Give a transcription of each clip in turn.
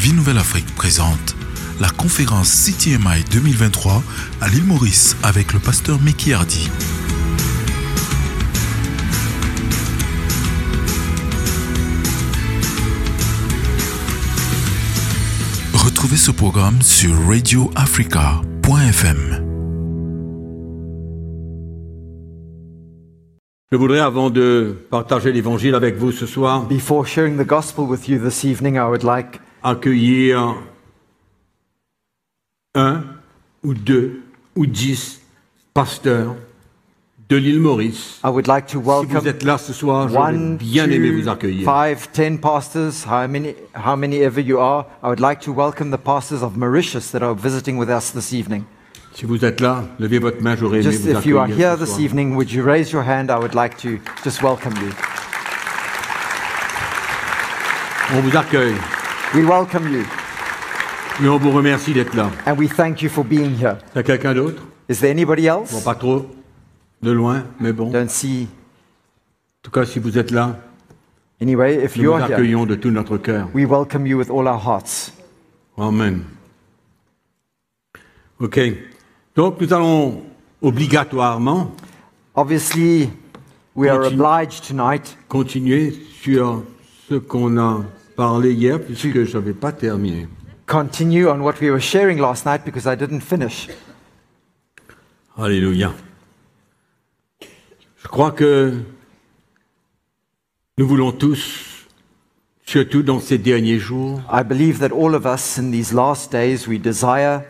Vie Nouvelle Afrique présente la conférence CTMI 2023 à l'île Maurice avec le pasteur Mekki Hardy. Retrouvez ce programme sur radioafrica.fm. Je voudrais, avant de partager l'évangile avec vous ce soir, before sharing the gospel with you this evening, I would like accueillir un ou deux ou 10 pasteurs de l'île Maurice. I would like to welcome, si vous êtes là ce soir, j'aurais bien aimé vous accueillir. 5, 10 pastors, how many ever you are, I would like to welcome the pastors of Mauritius that are visiting with us this evening. Si vous êtes là, levez votre main, j'aurais aimé vous accueillir. If you are here this evening, would you raise your hand? I would like to just welcome you. On vous accueille. We welcome you. Et on vous remercie d'être là. And we thank you for being here. Il y a quelqu'un d'autre? Is there anybody else? Bon, pas trop de loin, mais bon. Don't see. En tout cas, si vous êtes là, anyway, if nous vous accueillons here, de tout notre cœur. We welcome you with all our hearts. Amen. OK. Donc, nous allons obligatoirement continuer sur ce qu'on a parlé hier, puisque je n'avais pas terminé. Continue on what we were sharing last night because I didn't finish. Alléluia. Je crois que nous voulons tous, surtout dans ces derniers jours, I believe that all of us in these last days we desire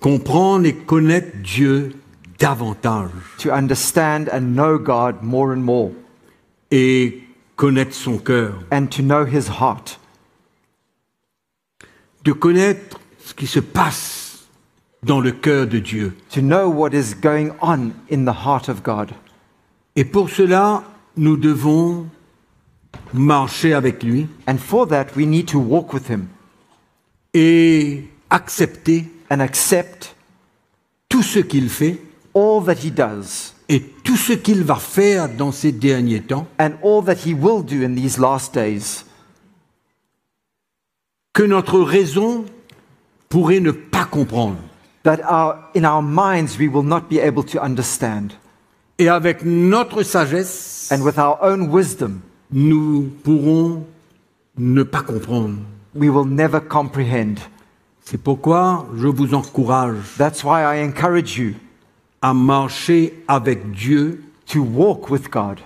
comprendre et connaître Dieu davantage. To understand and know God more and more. Et connaître son cœur. And to know his heart. De connaître ce qui se passe dans le cœur de Dieu. To know what is going on in the heart of God. Et pour cela, nous devons marcher avec lui. And for that, we need to walk with him. Et accepter. And accept tout ce qu'il fait, all that he does, et tout ce qu'il va faire dans ces derniers temps, and all that he will do in these last days. Que notre raison pourrait ne pas comprendre. That in our minds we will not be able to understand. Et avec notre sagesse, and with our own wisdom, nous pourrons ne pas comprendre. We will never comprehend. C'est pourquoi je vous encourage, that's why I encourage you, à marcher avec Dieu, to walk with God,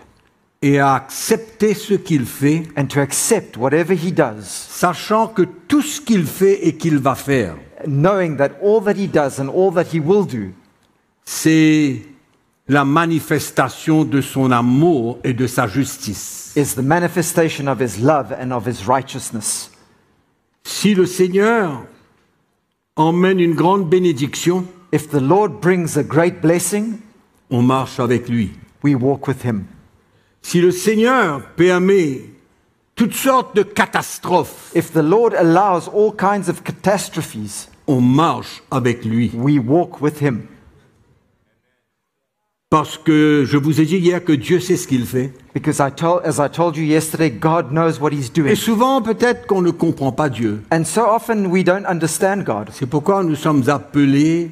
et à accepter ce qu'il fait, and to accept whatever he does, sachant que tout ce qu'il fait et qu'il va faire, knowing that all that he does and all that he will do, c'est la manifestation de son amour et de sa justice. Is the manifestation of his love and of his righteousness. Si le Seigneur emmène une grande bénédiction, if the Lord brings a great blessing, on marche avec lui. We walk with him. Si le Seigneur permet toutes sortes de catastrophes, if the Lord allows all kinds of catastrophes, on marche avec lui. We walk with him. Parce que je vous ai dit hier que Dieu sait ce qu'il fait. Because as I told you yesterday, God knows what he's doing. Et souvent, peut-être qu'on ne comprend pas Dieu. And so often we don't understand God. C'est pourquoi nous sommes appelés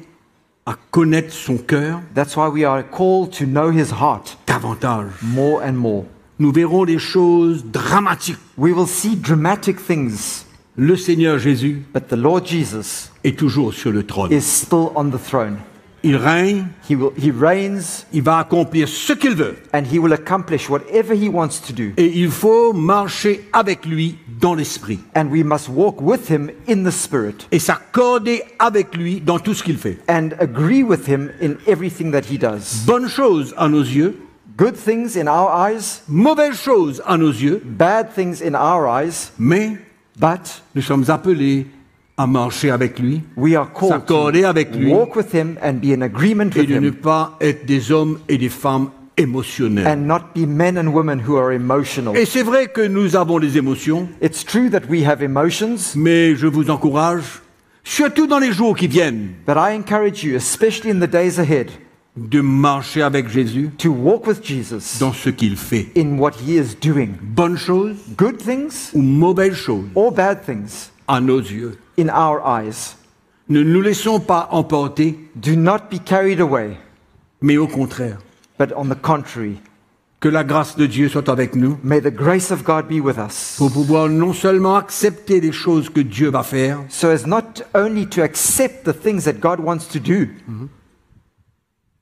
à connaître son cœur. That's why we are called to know his heart. Davantage. More and more. Nous verrons des choses dramatiques. We will see dramatic things. Le Seigneur Jésus, but the Lord Jesus, est toujours sur le trône. Is still on the throne. Il règne, he reigns, il va accomplir ce qu'il veut, and he will accomplish whatever he wants to do. Et il faut marcher avec lui dans l'esprit. And we must walk with him in the spirit. Et s'accorder avec lui dans tout ce qu'il fait. And agree with him in everything that he does. Bonnes choses à nos yeux, good things in our eyes, mauvaises choses à nos yeux, bad things in our eyes, mais nous sommes appelés à marcher avec lui, s'accorder avec lui, walk with him and be in agreement et with de him, ne pas être des hommes et des femmes émotionnels. And not be men and women who are emotional. Et c'est vrai que nous avons des émotions, it's true that we have emotions, mais je vous encourage, surtout dans les jours qui viennent, but I encourage you, especially in the days ahead, de marcher avec Jésus, to walk with Jesus, dans ce qu'il fait, in what he is doing. Bonnes choses, good things, ou mauvaises choses, or bad things. à nos yeux. In our eyes. Ne nous laissons pas emporter. Do not be carried away. Mais au contraire. But on the contrary. Que la grâce de Dieu soit avec nous. May the grace of God be with us. Pour pouvoir non seulement accepter les choses que Dieu va faire. So as not only to accept the things that God wants to do.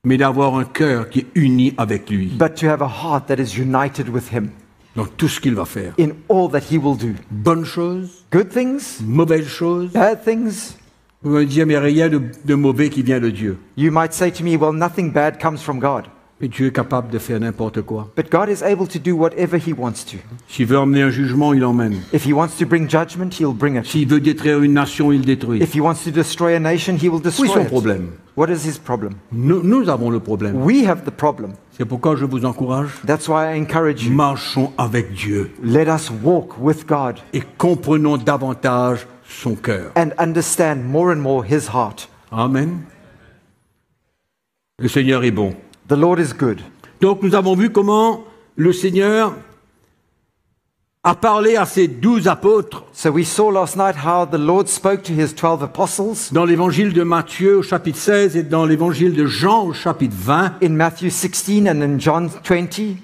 Mais d'avoir un cœur qui est uni avec lui. But to have a heart that is united with him. Dans tout ce qu'il va faire. In all that he will do. Bonnes choses. Good things. Mauvaises choses. Bad things. Vous allez dire, mais rien de mauvais qui vient de Dieu. You might say to me, well, nothing bad comes from God. Mais Dieu est capable de faire n'importe quoi. But God is able to do whatever he wants to. S'il veut emmener un jugement, il l'emmène. If he wants to bring judgment, he'll bring it. S'il veut détruire une nation, il détruit. If he wants to destroy a nation, he will destroy it. Où est son problème? What is his problem? Nous avons le problème. We have the problem. C'est pourquoi je vous encourage. That's why I encourage you. Marchons avec Dieu. Let us walk with God. Et comprenons davantage son cœur. And understand more and more his heart. Amen. Le Seigneur est bon. The Lord is good. Donc nous avons vu comment le Seigneur a parlé à ses 12 apôtres. So we saw last night how the Lord spoke to his 12 apostles. Dans l'évangile de Matthieu au chapitre 16 et dans l'évangile de Jean au chapitre 20. In Matthew 16 and in John 20.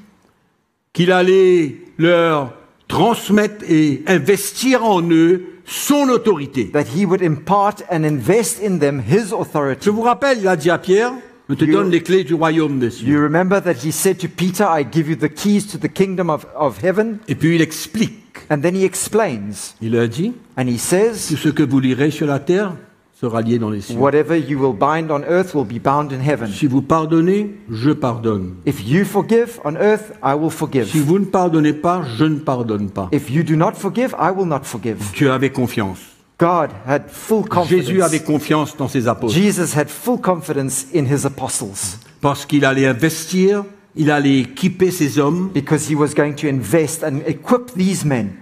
Qu'il allait leur transmettre et investir en eux son autorité. That he would impart and invest in them his authority. Je vous rappelle, il a dit à Pierre. Je te donne les clés du royaume des cieux. You remember that he said to Peter, I give you the keys to the kingdom of heaven. Et puis il explique. And then he explains. Il a dit. And he says. Tout ce que vous lirez sur la terre sera lié dans les cieux. Whatever you will bind on earth will be bound in heaven. Si vous pardonnez, je pardonne. If you forgive on earth, I will forgive. Si vous ne pardonnez pas, je ne pardonne pas. If you do not forgive, I will not forgive. Dieu avait confiance. God had full confidence. Jésus avait confiance dans ses apôtres. Jesus had full confidence in his apostles. Parce qu'il allait investir, il allait équiper ses hommes. Because he was going to invest and equip these men.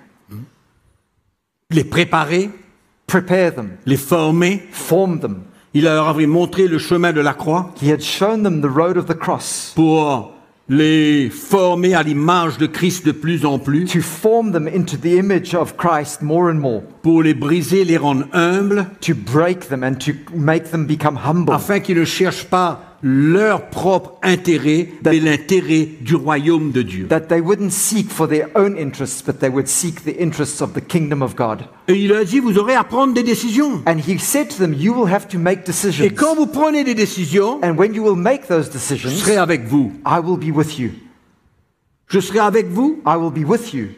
Les préparer, prepare them. Les former, form them. Il leur avait montré le chemin de la croix. He had shown them the road of the cross. Pour les former à l'image de Christ de plus en plus. To form them into the image of Christ more and more. Pour les briser, les rendre humbles. To break them and to make them become humble. Afin qu'ils ne cherchent pas leur propre intérêt, mais l'intérêt du royaume de Dieu. That they wouldn't seek for their own interests, but they would seek the interests of the kingdom of God. Et il a dit, vous aurez à prendre des décisions. And he said to them, you will have to make decisions. Et quand vous prenez des décisions, and when you will make those decisions, je serai avec vous. I will be with you. Je serai avec vous. I will be with you.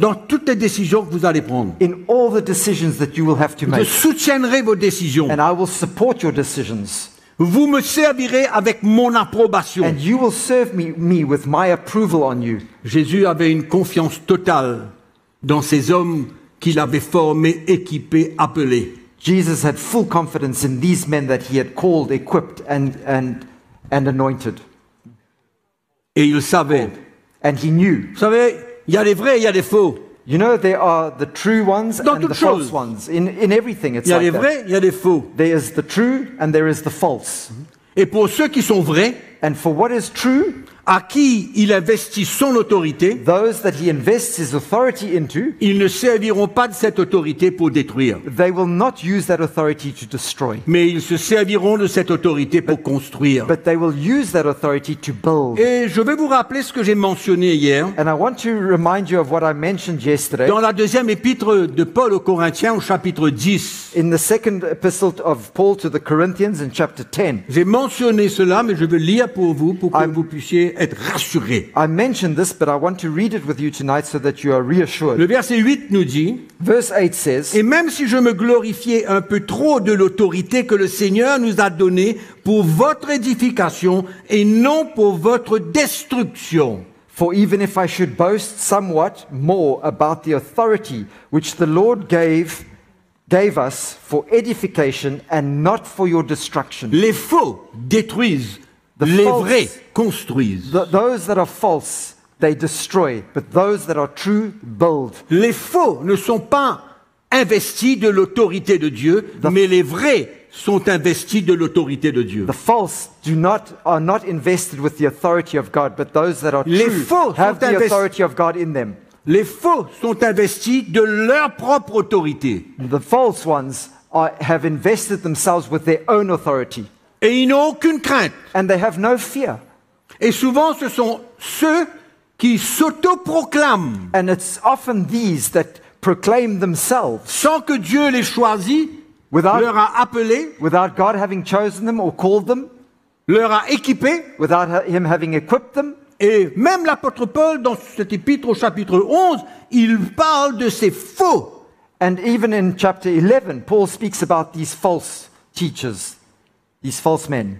Dans toutes les décisions que vous allez prendre. In all the decisions that you will have to make. Je soutiendrai vos décisions. And I will support your decisions. Vous me servirez avec mon approbation. And you will serve me with my approval on you. Jésus avait une confiance totale dans ces hommes qu'il avait formés, équipés, appelés. Jesus had full confidence in these men that he had called, equipped and anointed. Et il savait. And he knew. Vous savez, il y a des vrais, il y a des faux. You know, there are the true ones and the false ones. In everything, it's like that. There is the true and there is the false. Et pour ceux qui sont vrais, and for what is true, à qui il investit son autorité, those that he invests his authority into, ils ne serviront pas de cette autorité pour détruire. They will not use that authority to destroy. Mais ils se serviront de cette autorité pour construire. But they will use that authority to build. Et je vais vous rappeler ce que j'ai mentionné hier. And I want to remind you of what I mentioned yesterday. Dans la deuxième épître de Paul aux Corinthiens, au chapitre 10. In the second epistle of Paul to the Corinthians, in chapter 10. J'ai mentionné cela, mais je veux lire pour vous pour que vous puissiez être rassuré. I mentioned this, but I want to read it with you tonight so that you are reassured. Le verset 8 nous dit, verse 8 says, et même si je me glorifiais un peu trop de l'autorité que le Seigneur nous a donnée pour votre édification et non pour votre destruction. For even if I should boast somewhat more about the authority which the Lord gave us for edification and not for your destruction. Les faux détruisent. Les vrais construisent. Those that are false, they destroy, but those that are true build. Les faux ne sont pas investis de l'autorité de Dieu, mais les vrais sont investis de l'autorité de Dieu. The false are not invested with the authority of God, but those that are true have the authority of God in them. Les faux sont investis de leur propre autorité. The false ones have invested themselves with their own authority. Et ils n'ont aucune crainte. And they have no fear. Et souvent, ce sont ceux qui s'autoproclament. And it's often these that proclaim themselves. Sans que Dieu les choisisse, leur a appelés, without God having chosen them or called them, leur a équipés, without Him having equipped them. Et même l'apôtre Paul, dans cet épître au chapitre 11, il parle de ces faux. And even in chapter 11, Paul speaks about these false teachers, these false men,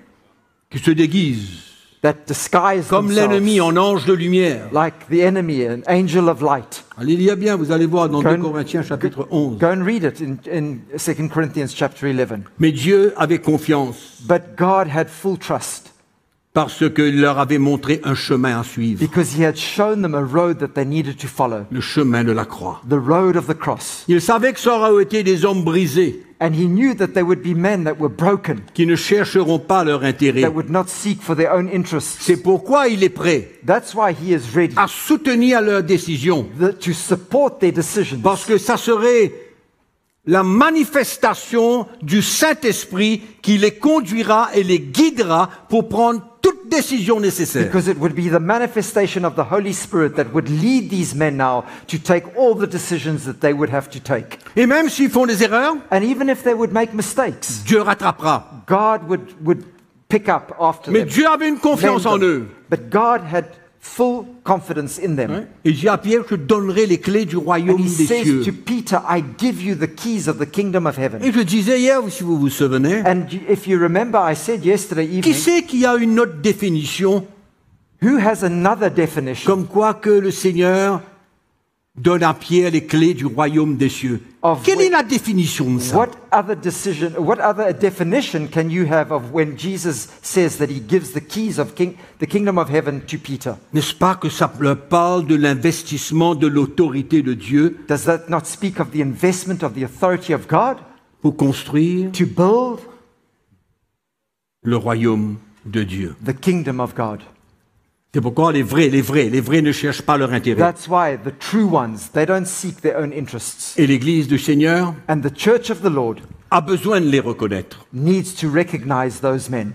qui se déguisent, that disguise comme l'ennemi en ange de lumière. Like the enemy, an angel of light. Allez-y bien, vous allez voir dans 2 Corinthiens chapitre 11. Go and read it in 2 Corinthians chapter 11. Mais Dieu avait confiance. But God had full trust. Parce qu'il leur avait montré un chemin à suivre. Because he had shown them a road that they needed to follow. Le chemin de la croix. The road of the cross. Il savait que ça aurait été des hommes brisés. And he knew that there would be men that were broken. Qui ne chercheront pas leur intérêt. That would not seek for their own interests. C'est pourquoi il est prêt. That's why he is ready. À soutenir leurs décisions. To support their decisions. Parce que ça serait la manifestation du Saint-Esprit qui les conduira et les guidera pour prendre toute décision nécessaire. Because it would be the manifestation of the Holy Spirit that would lead these men now to take all the decisions that they would have to take. Et même s'ils font des erreurs, and even if they would make mistakes, Dieu rattrapera. God would pick up after them. Mais Dieu avait une confiance en eux. But God had full confidence in them. Et il dit à Pierre, je donnerai les clés du royaume des cieux. And he says to Peter, I give you the keys of the kingdom of heaven. Et je disais hier, si vous vous souvenez, and if you remember, I said yesterday evening, qui c'est qui a une autre définition? Who has another definition? Comme quoi que le Seigneur donne à Pierre les clés du royaume des cieux. Quelle est la définition de ça? What other definition can you have of when Jesus says that he gives the keys of the kingdom of heaven to Peter? N'est-ce pas que ça parle de l'investissement de l'autorité de Dieu? Does that not speak of the investment of the authority of God? Pour construire, to build le royaume de Dieu. The kingdom of God. C'est pourquoi les vrais ne cherchent pas leur intérêt. That's why the true ones, they don't seek their own interests. Et l'Église du Seigneur and the Church of the Lord a besoin de les reconnaître. Needs to recognize those men.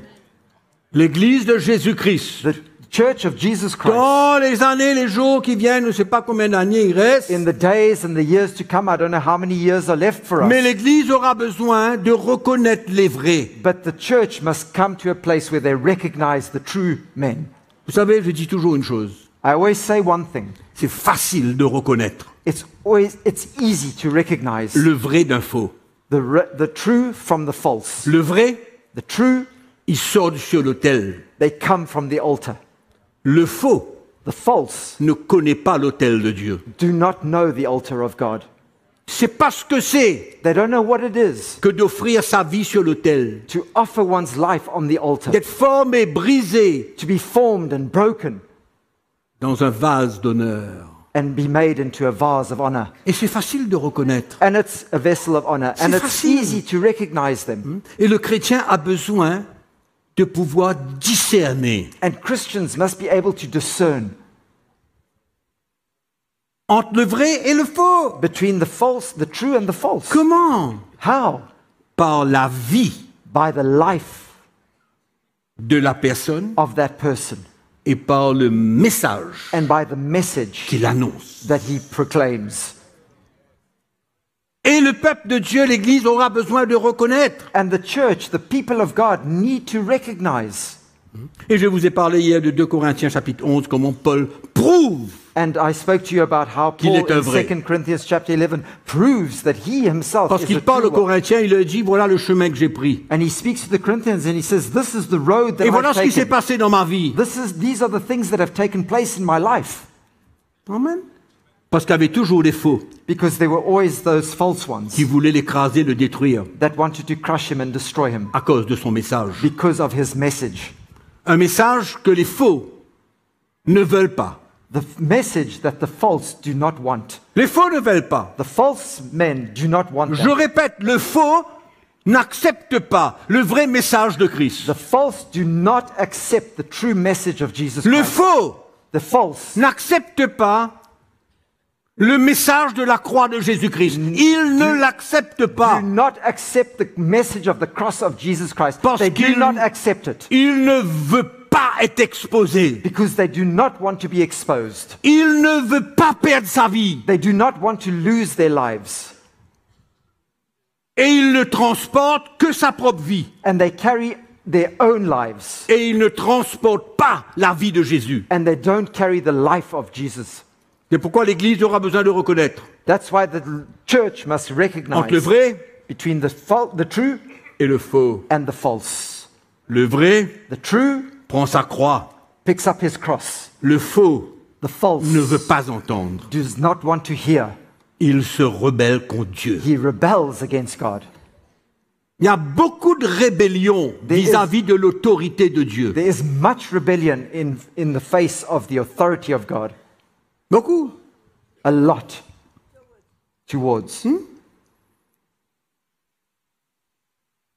L'Église de Jésus-Christ, the Church of Jesus Christ, dans les années, les jours qui viennent, je ne sais pas combien d'années il reste. In the days and the years to come, I don't know how many years are left for us. Mais l'Église aura besoin de reconnaître les vrais. But the Church must come to a place where they recognize the true men. Vous savez, je dis toujours une chose. I always say one thing. C'est facile de reconnaître. It's easy to recognize. Le vrai d'un faux. The true from the false. Le vrai, the true, il sort sur l'autel. They come from the altar. Le faux, the false, ne connaît pas l'autel de Dieu. Do not know the altar of God. C'est parce que c'est que d'offrir sa vie sur l'autel, d'être formé, brisé, to be formed and broken, dans un vase d'honneur. And be made into a vase of honor. Et c'est facile de reconnaître. And it's a vessel of honor. And it's easy to recognize them. Et le chrétien a besoin de pouvoir discerner. And Christians must be able to discern. Entre le vrai et le faux. Between the false, the true and the false. Comment? How? Par la vie. By the life. De la personne. Of that person. Et par le message. And by the message. Qu'il annonce. That he proclaims. Et le peuple de Dieu, l'Église, aura besoin de reconnaître. And the church, the people of God, need to recognize. Et je vous ai parlé hier de 2 Corinthiens chapitre 11, comment Paul prouve. And I spoke to you about how Paul in 2 Corinthians chapter 11 proves that he himself is a true one. Parce qu'il parle aux Corinthiens, il leur dit voilà le chemin que j'ai pris. And he speaks to the Corinthians and he says this is the road that I've taken. Et voilà ce qui s'est passé dans ma vie. These are the things that have taken place in my life. Amen. Parce qu'il y avait toujours des faux. Because there were always those false ones. Qui voulaient l'écraser, le détruire. That wanted to crush him and destroy him. À cause de son message. Because of his message. Un message que les faux ne veulent pas. The message that the false do not want. Les faux ne veulent pas. The false men do not want. Je répète, le faux n'accepte pas le vrai message de Christ. The false do not accept the true message of Jesus Christ. Le faux, the false, n'accepte pas le message de la croix de Jésus-Christ. Ils ne l'acceptent pas. Parce qu'ils ne veulent pas être exposés. Ils ne veulent pas perdre sa vie. Et ils ne transportent que sa propre vie. Their own lives. Et ils ne transportent pas la vie de Jésus. And they don't carry the life of Jesus. C'est pourquoi l'Église aura besoin de reconnaître. That's why the church must recognize entre le vrai between the true et le faux. And the false. Le vrai, the true, prend sa croix. Picks up his cross. Le faux, the false, ne veut pas entendre. Does not want to hear. Il se rebelle contre Dieu. He rebels against God. Il y a beaucoup de rébellion vis-à-vis de l'autorité de Dieu. There is much rebellion in the face of the authority of God. Beaucoup. A lot. Towards.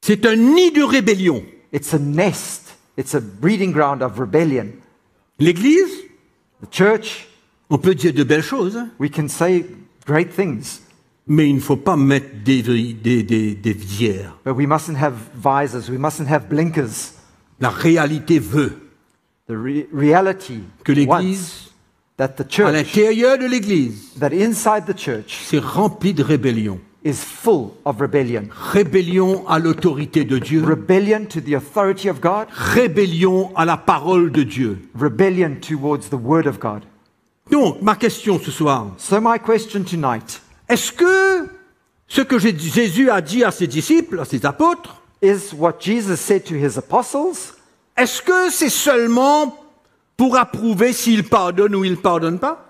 C'est un nid de rébellion. It's a nest. It's a breeding ground of rebellion. L'Église, the church, on peut dire de belles choses. We can say great things. Mais il ne faut pas mettre des visières. But we mustn't have visors, we mustn't have blinkers. La réalité veut que l'Église, à l'intérieur de l'Église, s'est remplie de rébellion. Is full of rebellion. Rébellion à l'autorité de Dieu. Rebellion to the authority of God. Rébellion à la parole de Dieu. Rebellion towards the word of God. Donc, ma question ce soir. So my question tonight. Est-ce que ce que Jésus a dit à ses disciples, à ses apôtres, est-ce que c'est seulement pour approuver s'il pardonne ou il ne pardonne pas?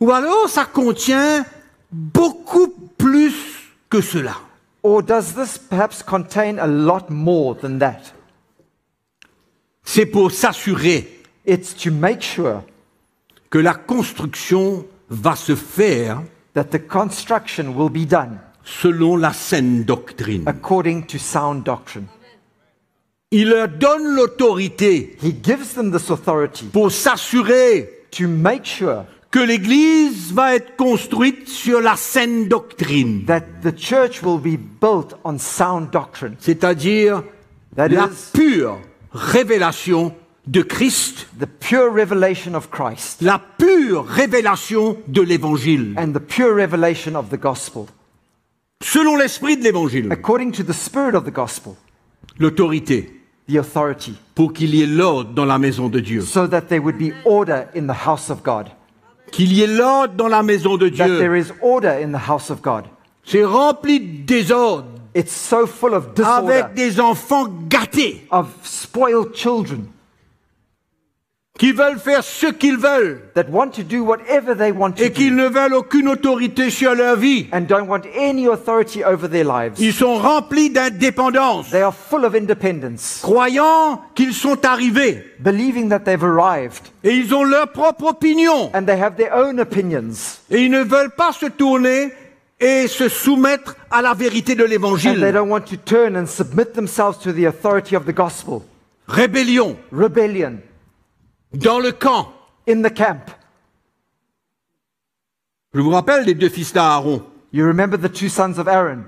Ou alors ça contient beaucoup plus que cela? C'est pour s'assurer. Que la construction va se faire selon la saine doctrine. According to sound doctrine. Il leur donne l'autorité pour s'assurer que l'Église va être construite sur la saine doctrine. C'est-à-dire la pure révélation de Christ, the pure revelation of Christ, la pure révélation de l'Évangile, and the pure revelation of the gospel, selon l'esprit de l'Évangile, according to the spirit of the gospel, l'autorité, the authority, pour qu'il y ait l'ordre dans la maison de Dieu, so that there would be order in the house of God, qu'il y ait l'ordre dans la maison de Dieu, that there is order in the house of God. C'est rempli de désordre, it's so full of disorder, avec des enfants gâtés, of spoiled children. Qui veulent faire ce qu'ils veulent et qu'ils ne veulent aucune autorité sur leur vie. Ils sont remplis d'indépendance, croyant qu'ils sont arrivés, et ils ont leur propre opinion, et ils ne veulent pas se tourner et se soumettre à la vérité de l'Évangile. Rébellion. Dans le camp. In the camp. Je vous rappelle les deux fils d'Aaron. You remember the two sons of Aaron.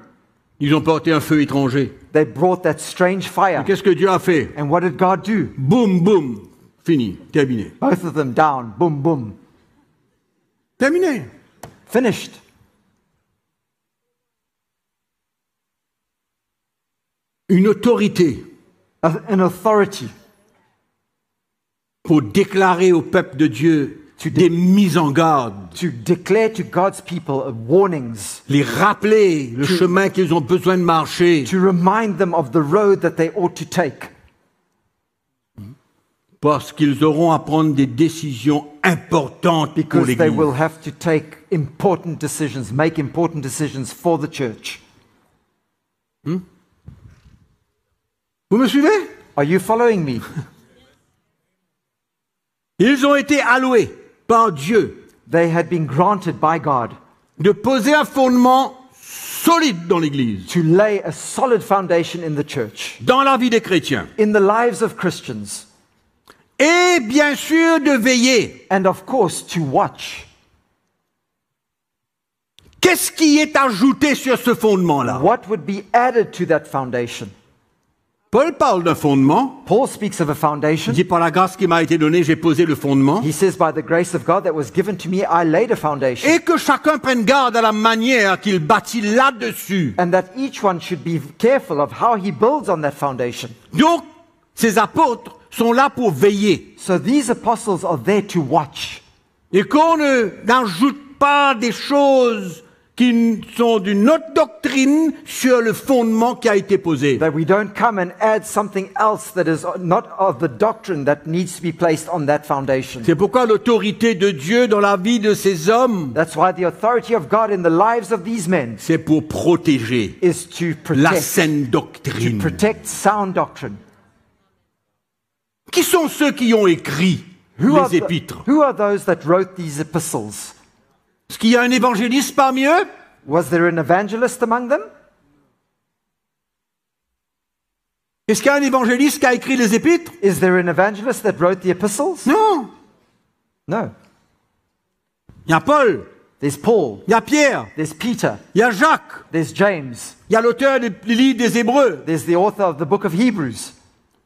Ils ont porté un feu étranger. They brought that strange fire. Qu'est-ce que Dieu a fait? And what did God do? Boum, boum. Fini. Terminé. Both of them down. Boum, boum. Terminé. Finished. Une autorité. An authority. Pour déclarer au peuple de Dieu des mises en garde, les rappeler le chemin qu'ils ont besoin de marcher, parce qu'ils auront à prendre des décisions importantes pour l'Église. Vous me suivez? Are you following me? Ils ont été alloués par Dieu de poser un fondement solide dans l'Église, dans la vie des chrétiens. Et bien sûr de veiller. And of course to watch. Qu'est-ce qui est ajouté sur ce fondement-là? What would be added to that foundation? Paul parle d'un fondement. Paul speaks of a foundation. Il dit, par la grâce qui m'a été donnée, j'ai posé le fondement. He says, by the grace of God that was given to me, I laid a foundation. Et que chacun prenne garde à la manière qu'il bâtit là-dessus. And that each one should be careful of how he builds on that foundation. Donc, ces apôtres sont là pour veiller. So these apostles are there to watch. Et qu'on n'ajoute pas des choses qui sont d'une autre doctrine sur le fondement qui a été posé. That we don't come and add something else that is not of the doctrine that needs to be placed on that foundation. C'est pourquoi l'autorité de Dieu dans la vie de ces hommes, that's why the authority of God in the lives of these men, c'est pour protéger is to protect, la saine doctrine. To protect sound doctrine. Qui sont ceux qui ont écrit les épîtres? Who are those that wrote these epistles? Est-ce qu'il y a un évangéliste parmi eux? Was there an evangelist among them? Est-ce qu'il y a un évangéliste qui a écrit les épîtres? Is there an evangelist that wrote the epistles? Non. No. Il y a Paul. There's Paul. Il y a Pierre. There's Peter. Il y a Jacques. There's James. Il y a l'auteur du livre des Hébreux. There's the author of the book of Hebrews.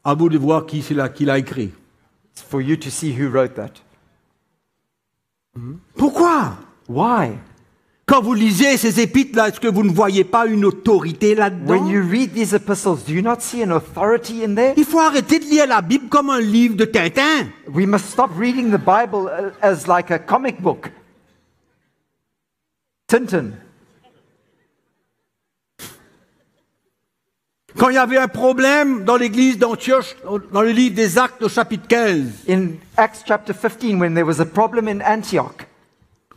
À vous de voir qui c'est là qui l'a écrit. It's for you to see who wrote that. Pourquoi? Why? Quand vous lisez ces épîtres-là, est-ce que vous ne voyez pas une autorité là-dedans? When you read these epistles, do you not see an authority in there? Il faut arrêter de lire la Bible comme un livre de Tintin. We must stop reading the Bible as like a comic book. Tintin. Quand il y avait un problème dans l'église d'Antioche, dans le livre des Actes au chapitre 15. In Acts chapter 15, when there was a problem in Antioch.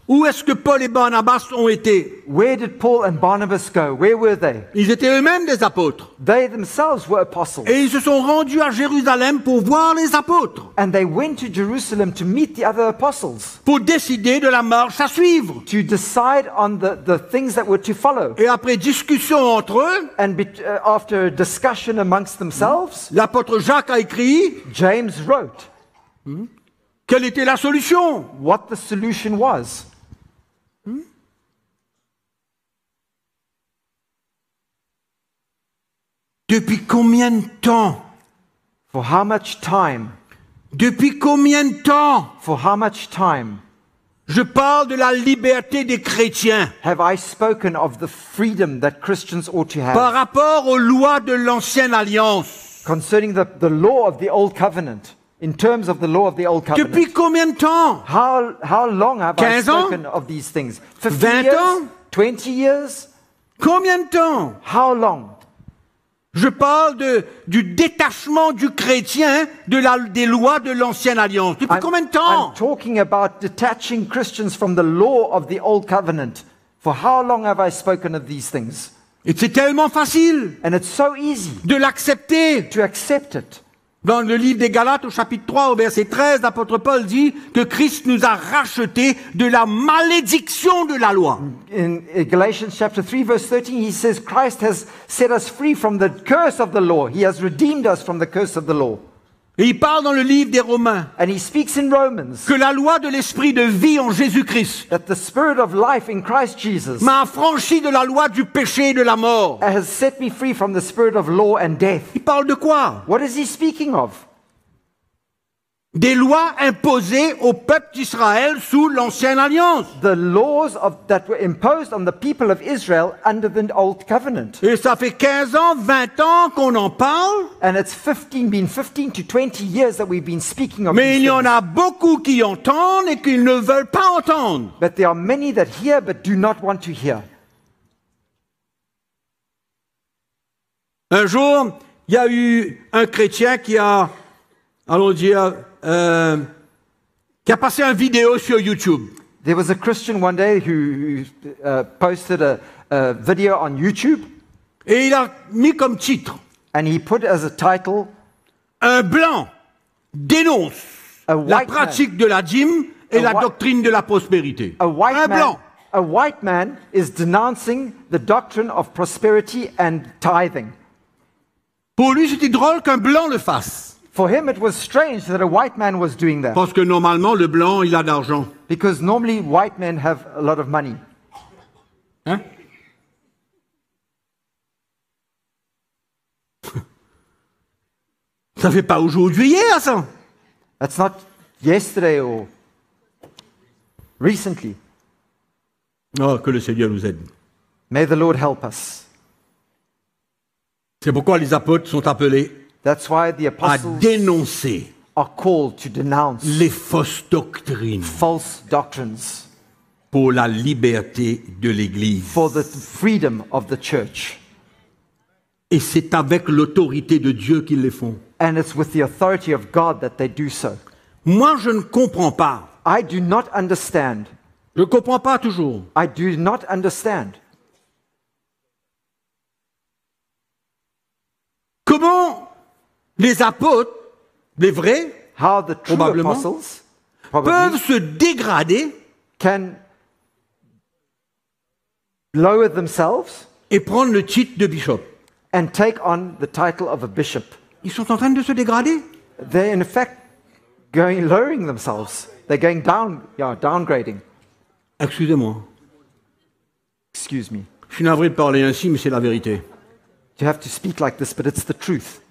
Où est-ce que Paul et Barnabas ont été? Where did Paul and Barnabas go? Where were they? Ils étaient eux-mêmes des apôtres. They themselves were apostles. Et ils se sont rendus à Jérusalem pour voir les apôtres. And they went to Jerusalem to meet the other apostles. Pour décider de la marche à suivre. To decide on the things that were to follow. Et après discussion entre eux, and after discussion amongst themselves, l'apôtre Jacques a écrit. James wrote. Quelle était la solution? What the solution was. Depuis combien de temps? For how much time? Depuis combien de temps? For how much time? Je parle de la liberté des chrétiens. Have I spoken of the freedom that Christians ought to have? Par rapport aux lois de l'ancienne alliance. Concerning the law of the old covenant. In terms of the law of the old covenant. Depuis combien de temps? How long have I spoken of these things? 15 years? 20 years? Combien de temps? How long? Je parle du détachement du chrétien des lois de l'ancienne alliance. Depuis combien de temps? I'm talking about detaching Christians from the law of the old covenant. For how long have I spoken of these things? Et c'est tellement facile. And it's so easy. De l'accepter. To accept it. Dans le livre des Galates, au chapitre 3, au verset 13, l'apôtre Paul dit que Christ nous a rachetés de la malédiction de la loi. In Galatians chapter 3, verse 13, he says, Christ has set us free from the curse of the law. He has redeemed us from the curse of the law. Et il parle dans le livre des Romains que la loi de l'esprit de vie en Jésus-Christ m'a affranchi de la loi du péché et de la mort. Il parle de quoi? What is he speaking of? Des lois imposées au peuple d'Israël sous l'ancienne alliance. The laws that were imposed on the people of Israel under the old covenant. Et ça fait 15 ans, 20 ans qu'on en parle. And it's been 15 to 20 years that we've been speaking of. Mais il y en a beaucoup qui entendent et qui ne veulent pas entendre. But there are many that hear but do not want to hear. Un jour, il y a eu un chrétien qui a, allons dire, qui a passé une vidéo sur YouTube. There was a Christian one day who posted a video on YouTube. Et il a mis comme titre. And he put as a title. Un blanc dénonce la pratique de la dîme et la doctrine de la prospérité. Un blanc. A white man is denouncing the doctrine of prosperity and tithing. Pour lui, c'était drôle qu'un blanc le fasse. For him it was strange that a white man was doing that. Parce que normalement le blanc il a de l'argent. Because normally white men have a lot of money. Hein? Ça fait pas aujourd'hui hier ça. That's not yesterday or recently. Oh, que le Seigneur nous aide. May the Lord help us. C'est pourquoi les apôtres sont appelés That's why the apostles à dénoncer are called to denounce les fausses doctrines, false doctrines, pour la liberté de l'Église. For the freedom of the church. Et c'est avec l'autorité de Dieu qu'ils les font. And it's with the authority of God that they do so. Moi, je ne comprends pas. I do not understand. Je ne comprends pas toujours. I do not understand. Comment les apôtres, les vrais, How the true probablement, apostles, peuvent se dégrader, can lower themselves, et prendre le titre de bishop. And take on the title of a bishop. Ils sont en train de se dégrader. They're in effect going lowering themselves. They're going down, downgrading. Excusez-moi. Excuse me. Je suis navré de parler ainsi, mais c'est la vérité. You have to speak like this, but it's the truth.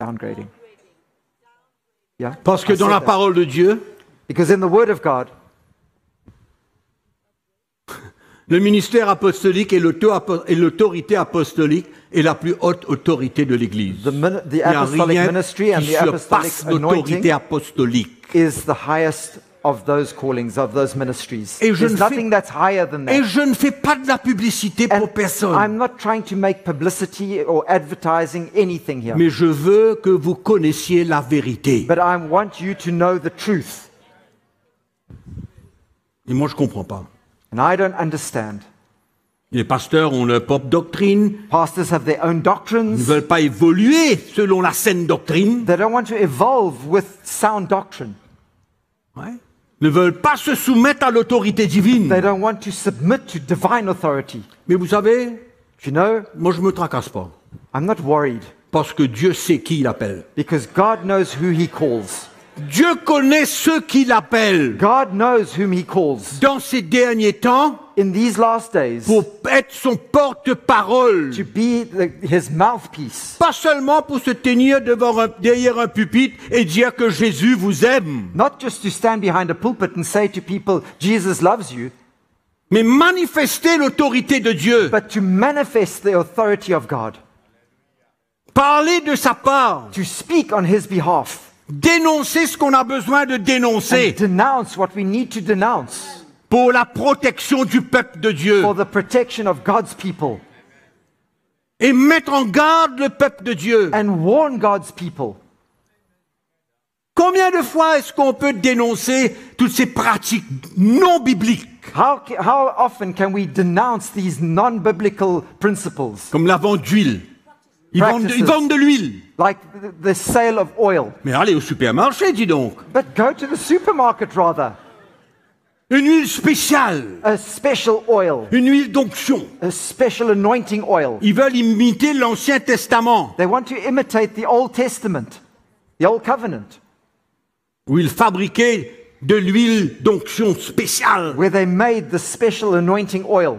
Downgrading. Yeah. Parce que dans la parole de Dieu, because in the word of God, le ministère apostolique et l'autorité apostolique est la plus haute autorité de l'Église. Il n'y a rien qui surpasse l'autorité apostolique. Is the highest of those callings, of those ministries. Et je ne fais pas de la publicité pour personne. I'm not trying to make publicity or advertising anything here. Mais je veux que vous connaissiez la vérité. But I want you to know the truth. Et moi, je ne comprends pas. And I don't understand. Les pasteurs ont leur propre doctrine. Pastors have their own doctrines. Ils ne veulent pas évoluer selon la saine doctrine. They don't want to evolve with sound doctrine. Ouais. Ils ne veulent pas se soumettre à l'autorité divine. They don't want to submit to divine authority. Mais vous savez, moi je ne me tracasse pas. I'm not worried. Parce que Dieu sait qui il appelle. Because God knows who he calls. Dieu connaît ceux qu'il appelle. God knows whom he calls. Dans ces derniers temps, in these last days, pour être son porte-parole, to be his mouthpiece. Pas seulement pour se tenir derrière un pupitre et dire que Jésus vous aime. Not just to stand behind a pulpit and say to people, Jesus loves you. Mais manifester l'autorité de Dieu. But to manifest the authority of God. Parler de sa part. To speak on his behalf. Dénoncer ce qu'on a besoin de dénoncer. And denounce what we need to denounce. Pour la protection du peuple de Dieu. For the protection of God's people. Et mettre en garde le peuple de Dieu. And warn God's people. Combien de fois est-ce qu'on peut dénoncer toutes ces pratiques non bibliques? How often can we denounce these non-biblical principles? Comme la vente d'huile. Ils vendent de l'huile. Like the sale of oil. Mais allez au supermarché, dis donc. But go to the supermarket rather. Une huile spéciale. A special oil. Une huile d'onction. A special anointing oil. Ils veulent imiter l'Ancien Testament. They want to imitate the Old Testament, the Old Covenant. Où ils fabriquaient de l'huile d'onction spéciale. Where they made the special anointing oil.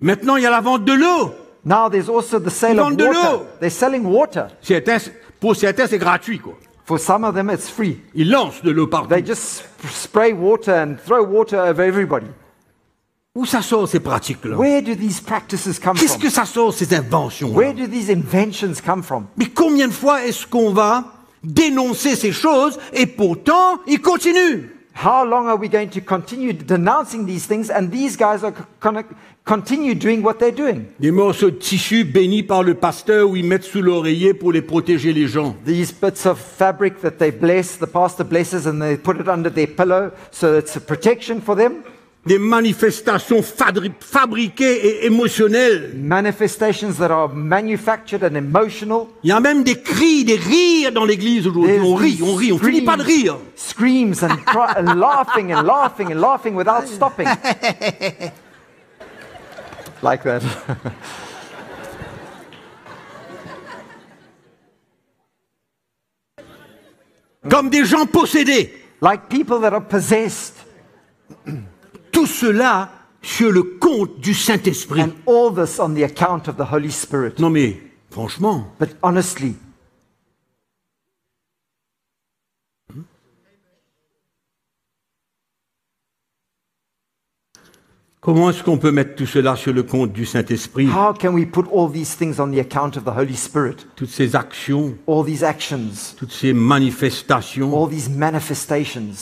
Maintenant, il y a la vente de l'eau. Now there's also the sale of water. They're selling water. Pour certains, c'est gratuit, quoi. For some of them, it's free. Ils lancent de l'eau partout. They just spray water and throw water over everybody. Où ça sort ces pratiques-là? Where do these practices come from? Qu'est-ce que ça sort ces inventions? Where do these inventions come from? Mais combien de fois est-ce qu'on va dénoncer ces choses et pourtant ils continuent? How long are we going to continue denouncing these things and these guys are continue doing what they're doing? Des morceaux de tissu bénis par le pasteur où ils mettent sous l'oreiller pour les protéger les gens. These bits of fabric that they bless, the pastor blesses and they put it under their pillow so it's a protection for them. Des manifestations fabriquées et émotionnelles. Manifestations that are manufactured and emotional. Il y a même des cris, des rires dans l'église aujourd'hui. On rit, on finit pas de rire. Screams and, and laughing and laughing and laughing without stopping. Like that. Comme des gens possédés. Like people that are possessed. Tout cela sur le compte du Saint-Esprit. And all this on the account of the Holy Spirit. Non mais, franchement. But honestly. Comment est-ce qu'on peut mettre tout cela sur le compte du Saint-Esprit? How can we put all these things on the account of the Holy Spirit? Toutes ces actions, all these actions, toutes ces manifestations, all these manifestations,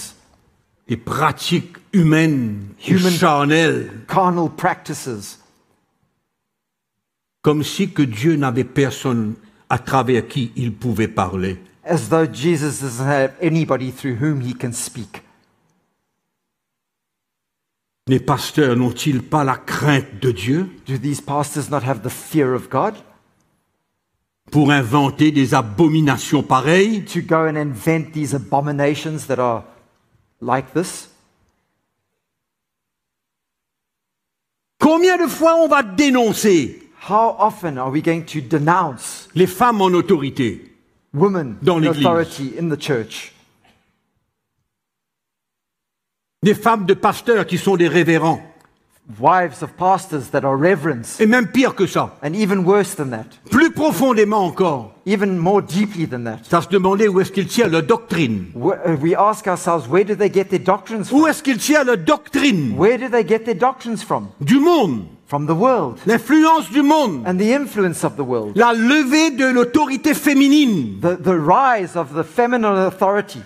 des pratiques humaines, charnelles, carnal practices, comme si que Dieu n'avait personne à travers qui il pouvait parler. As though Jesus doesn't have anybody through whom he can speak. Les pasteurs n'ont-ils pas la crainte de Dieu? Do these pastors not have the fear of God? Pour inventer des abominations pareilles? To go and invent these abominations that are like this? Combien de fois on va dénoncer? How often are we going to denounce? Les femmes en autorité. Women dans l'Église. Authority in the church. Des femmes de pasteurs qui sont des révérends. Wives of pastors that are reverends. Et même pire que ça. And even worse than that. Plus profondément encore. Even more deeply than that. Ça se demandait où est-ce qu'ils tirent leur doctrine. We ask ourselves, where do they get their doctrines from? Où est-ce qu'ils tirent leur doctrine? Where do they get their doctrines from? Du monde. From the world. L'influence du monde. And the influence of the world. La levée de l'autorité féminine. The rise of the feminine authority.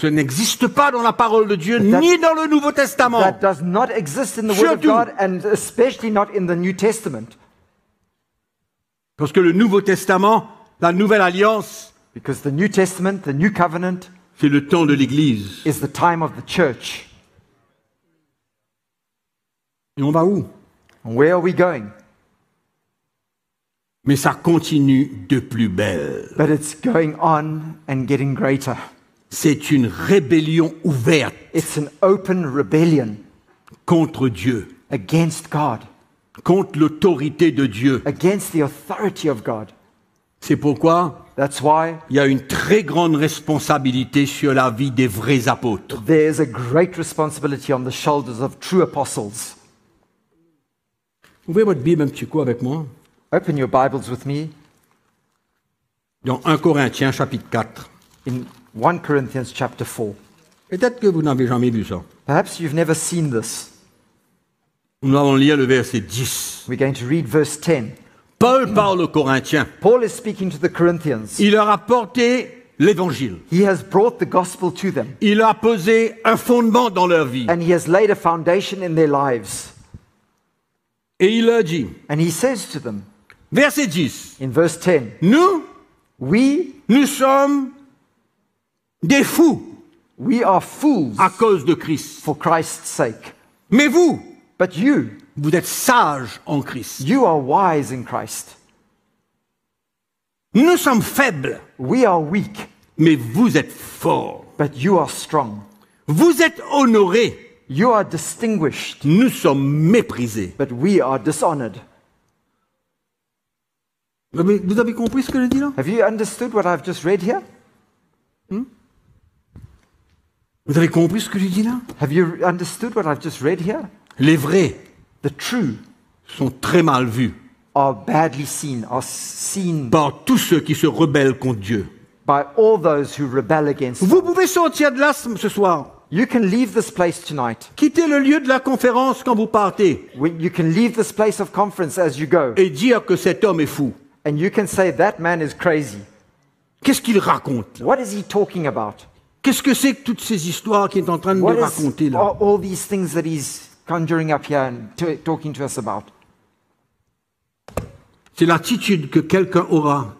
Ça n'existe pas dans la parole de Dieu, ni dans le Nouveau Testament. That does not exist in the Word of God, and especially not in the New Testament. Parce que le Nouveau Testament, la Nouvelle Alliance, because the New Testament, the New Covenant, c'est le temps de l'Église. Is the time of the church. Et on va où? Where are we going? Mais ça continue de plus belle. But it's going on and getting greater. C'est une rébellion ouverte. It's an open rebellion. Contre Dieu. Against God. Contre l'autorité de Dieu. Against the authority of God. C'est pourquoi that's why il y a une très grande responsabilité sur la vie des vrais apôtres. There's a great responsibility on the shoulders of true apostles. Ouvrez votre Bible un petit coup avec moi. Open your Bibles with me. Dans 1 Corinthiens chapitre 4. In 1 Corinthians chapter 4. Peut-être que vous n'avez jamais vu ça. Perhaps you've never seen this. Nous allons lire le verset 10. We're going to read verse 10. Paul parle aux Corinthiens. Paul is speaking to the Corinthians. Il leur a apporté l'évangile. He has brought the gospel to them. Il a posé un fondement dans leur vie. And he has laid a foundation in their lives. Et il leur dit. And he says to them. Verset 10. In verse 10. Nous sommes des fous. We are fools. À cause de Christ. For Christ's sake. Mais vous. But you. Vous êtes sages en Christ. You are wise in Christ. Nous sommes faibles. We are weak. Mais vous êtes forts. But you are strong. Vous êtes honorés. You are distinguished. Nous sommes méprisés. But we are dishonored. Vous avez compris ce que je dis là? Have you understood what I've just read here? Vous avez compris ce que j'ai dit là? Have you understood what I've just read here? Les vrais, the true, sont très mal vus. Are badly seen, are seen par tous ceux qui se rebellent contre Dieu. By all those who rebel against. Vous pouvez sortir de là ce soir. You can leave this place tonight. Quittez le lieu de la conférence quand vous partez. You can leave this place of conference as you go. Et dire que cet homme est fou. And you can say that man is crazy. Qu'est-ce qu'il raconte? What is he talking about? Qu'est-ce que c'est que toutes ces histoires qu'il est en train de nous raconter là? All these things that he's conjuring up here and talking to us about. C'est l'attitude que quelqu'un aura.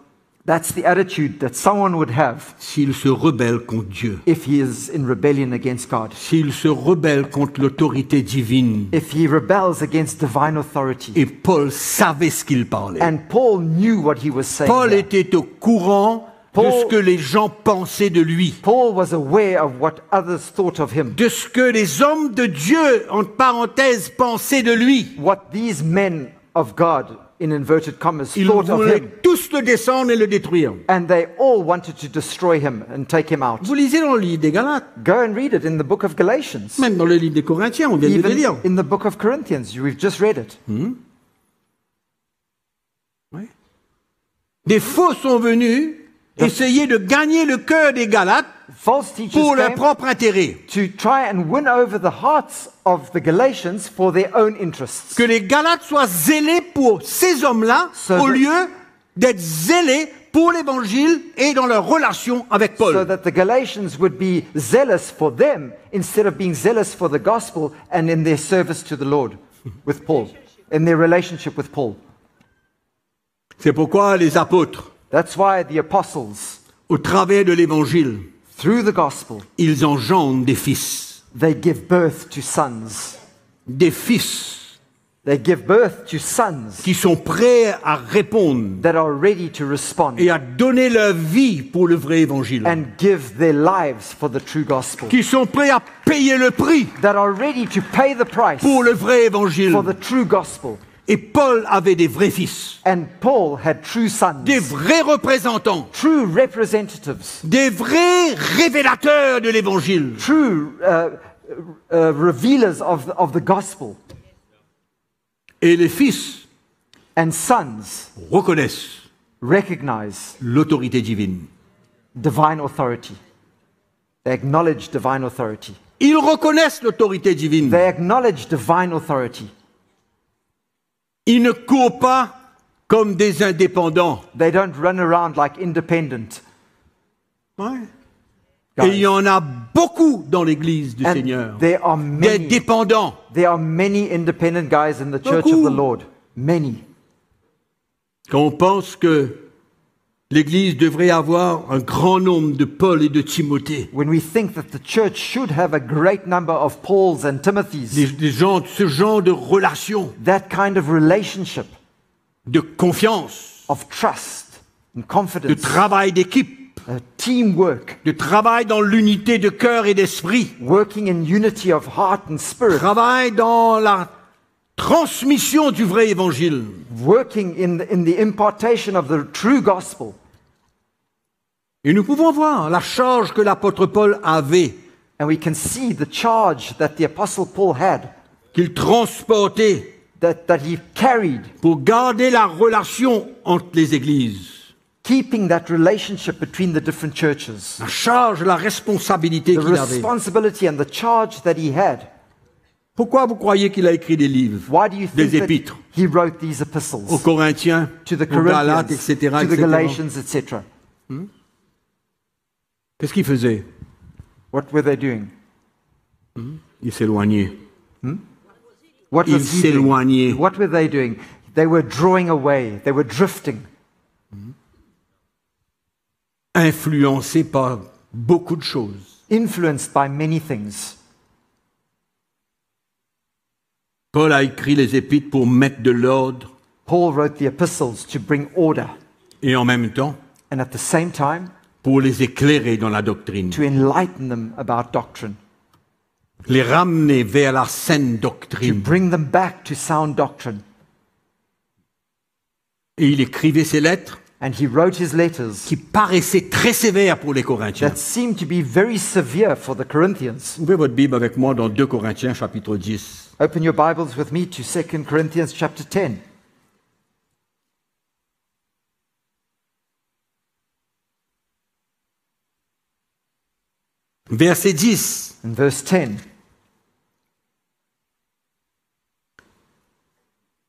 That's the attitude that someone would have. S'il se rebelle contre Dieu. If he is in rebellion against God. S'il se rebelle contre l'autorité divine. If he rebels against divine authority. Et Paul savait ce qu'il parlait. And Paul knew what he was saying. Paul était au courant de ce que les gens pensaient de lui. Paul was aware of what others thought of him. De ce que les hommes de Dieu, entre parenthèses, pensaient de lui. What these men of God in inverted commas, ils thought of him. Tous le descendre et le détruire. And they all wanted to destroy him and take him out. Vous lisez dans le livre des Galates. Go and read it in the book of Galatians. Même dans le livre des Corinthiens, on vient de le lire. In the book of Corinthians, we've just read it. Hmm. Ouais. Des faux sont venus essayer de gagner le cœur des Galates pour leur propre intérêt. To try and win over the hearts of the Galatians for their own interests. Que les Galates soient zélés pour ces hommes-là au lieu d'être zélés pour l'évangile et dans leur relation avec Paul. So that the Galatians would be zealous for them instead of being zealous for the gospel and in their service to the Lord with Paul, in their relationship with Paul. C'est pourquoi les apôtres, that's why the apostles, au travers de l'évangile, through the gospel, ils engendrent des fils. They give birth to sons. Des fils. They give birth to sons. Qui sont prêts à répondre. That are ready to respond. Et à donner leur vie pour le vrai évangile. And give their lives for the true gospel. Qui sont prêts à payer le prix. That are ready to pay the price. Pour le vrai évangile. For the true gospel. Et Paul avait des vrais fils, and Paul had true sons, des vrais représentants, true representatives, des vrais révélateurs de l'évangile, true revealers of the gospel. Et les fils and sons reconnaissent, recognize l'autorité divine, divine authority. They acknowledge divine authority. Ils reconnaissent l'autorité divine. They acknowledge divine authority. Ils ne courent pas comme des indépendants. They don't run around like independent. Ouais. Et il y en a beaucoup dans l'église du Seigneur. There are many, des dépendants. There are many independent guys in the church of the Lord. Many. Quand on pense que l'église devrait avoir un grand nombre de Paul et de Timothée. When we think that the church should have a great number of Pauls and Timothys. Ce genre de relation. That kind of relationship. De confiance. Of trust and confidence. De travail d'équipe. Teamwork. De travail dans l'unité de cœur et d'esprit. Working in unity of heart and spirit. Travail dans la transmission du vrai évangile. Working in the impartation of the true gospel. Et nous pouvons voir la charge que l'apôtre Paul avait. And we can see the charge that the apostle Paul had. Qu'il transportait. That he carried. Pour garder la relation entre les églises. Keeping that relationship between the different churches. La charge, la responsabilité qu'il avait. The responsibility and the charge that he had. Pourquoi vous croyez qu'il a écrit des livres, des épîtres, aux Corinthiens, aux Galates, etc., etc. Qu'est-ce qu'il faisait? Il s'éloignait. Il s'éloignait. Influencé par beaucoup de choses. Influenced by many things. Paul a écrit les épîtres pour mettre de l'ordre. Paul wrote the epistles to bring order. Et en même temps, and at the same time, pour les éclairer dans la doctrine. To enlighten them about doctrine. Les ramener vers la saine doctrine. To bring them back to sound doctrine. Et il écrivait ses lettres. And he wrote his letters, qui paraissaient très sévères pour les Corinthiens. That seemed to be very severe for the Corinthians. Ouvrez votre Bible avec moi dans 2 Corinthiens chapitre 10. Open your Bibles with me to 2 Corinthians chapter 10. Verset 10. And verse 10.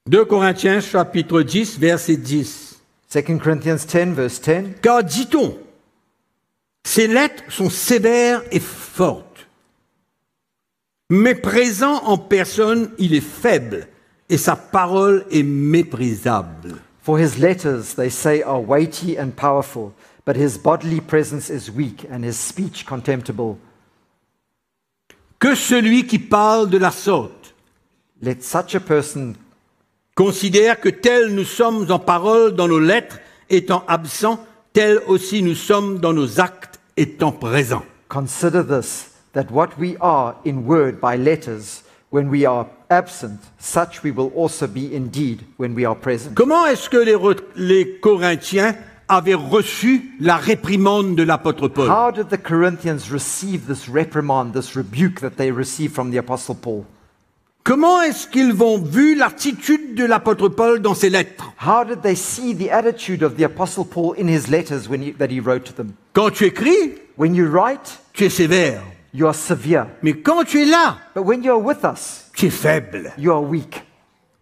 2 Corinthiens chapitre 10 verset 10. 2 Corinthiens 10, verse 10. Car dit-on, ces lettres sont sévères et fortes. Mais présent en personne, il est faible, et sa parole est méprisable. For his letters, they say, are weighty and powerful, but his bodily presence is weak, and his speech contemptible. Que celui qui parle de la sorte. Let such a person considère que tels nous sommes en parole dans nos lettres étant absents, tels aussi nous sommes dans nos actes étant présents. Consider this, that what we are in word by letters, when we are absent, such we will also be indeed when we are present. Comment est-ce que les Corinthiens avaient reçu la réprimande de l'apôtre Paul? How did the Corinthians receive this reprimand, this rebuke that they received from the apostle Paul? Comment est-ce qu'ils ont vu l'attitude de l'apôtre Paul dans ses lettres? How did they see the attitude of the apostle Paul in his letters that he wrote to them? Quand tu écris, when you write, tu es sévère. You are severe. Mais quand tu es là, but when you are with us, tu es faible. You are weak.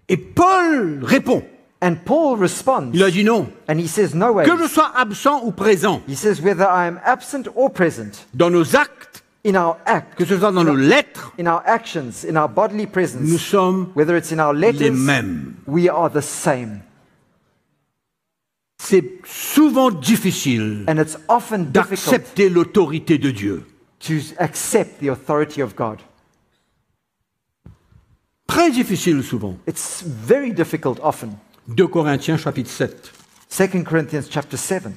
Et Paul répond. And Paul responds. Il a dit non. And he says no way. Que je sois absent ou présent. He says whether I am absent or present. Dans nos actes, in our act, que ce soit dans nos lettres, in our actions, in our bodily presence, nous sommes whether it's in our letters, les mêmes. We are the same. C'est souvent difficile d'accepter l'autorité de Dieu. To accept the authority of God. Très difficile souvent. It's very difficult often. 2 Corinthiens chapitre 7. 2 Corinthians chapter 7.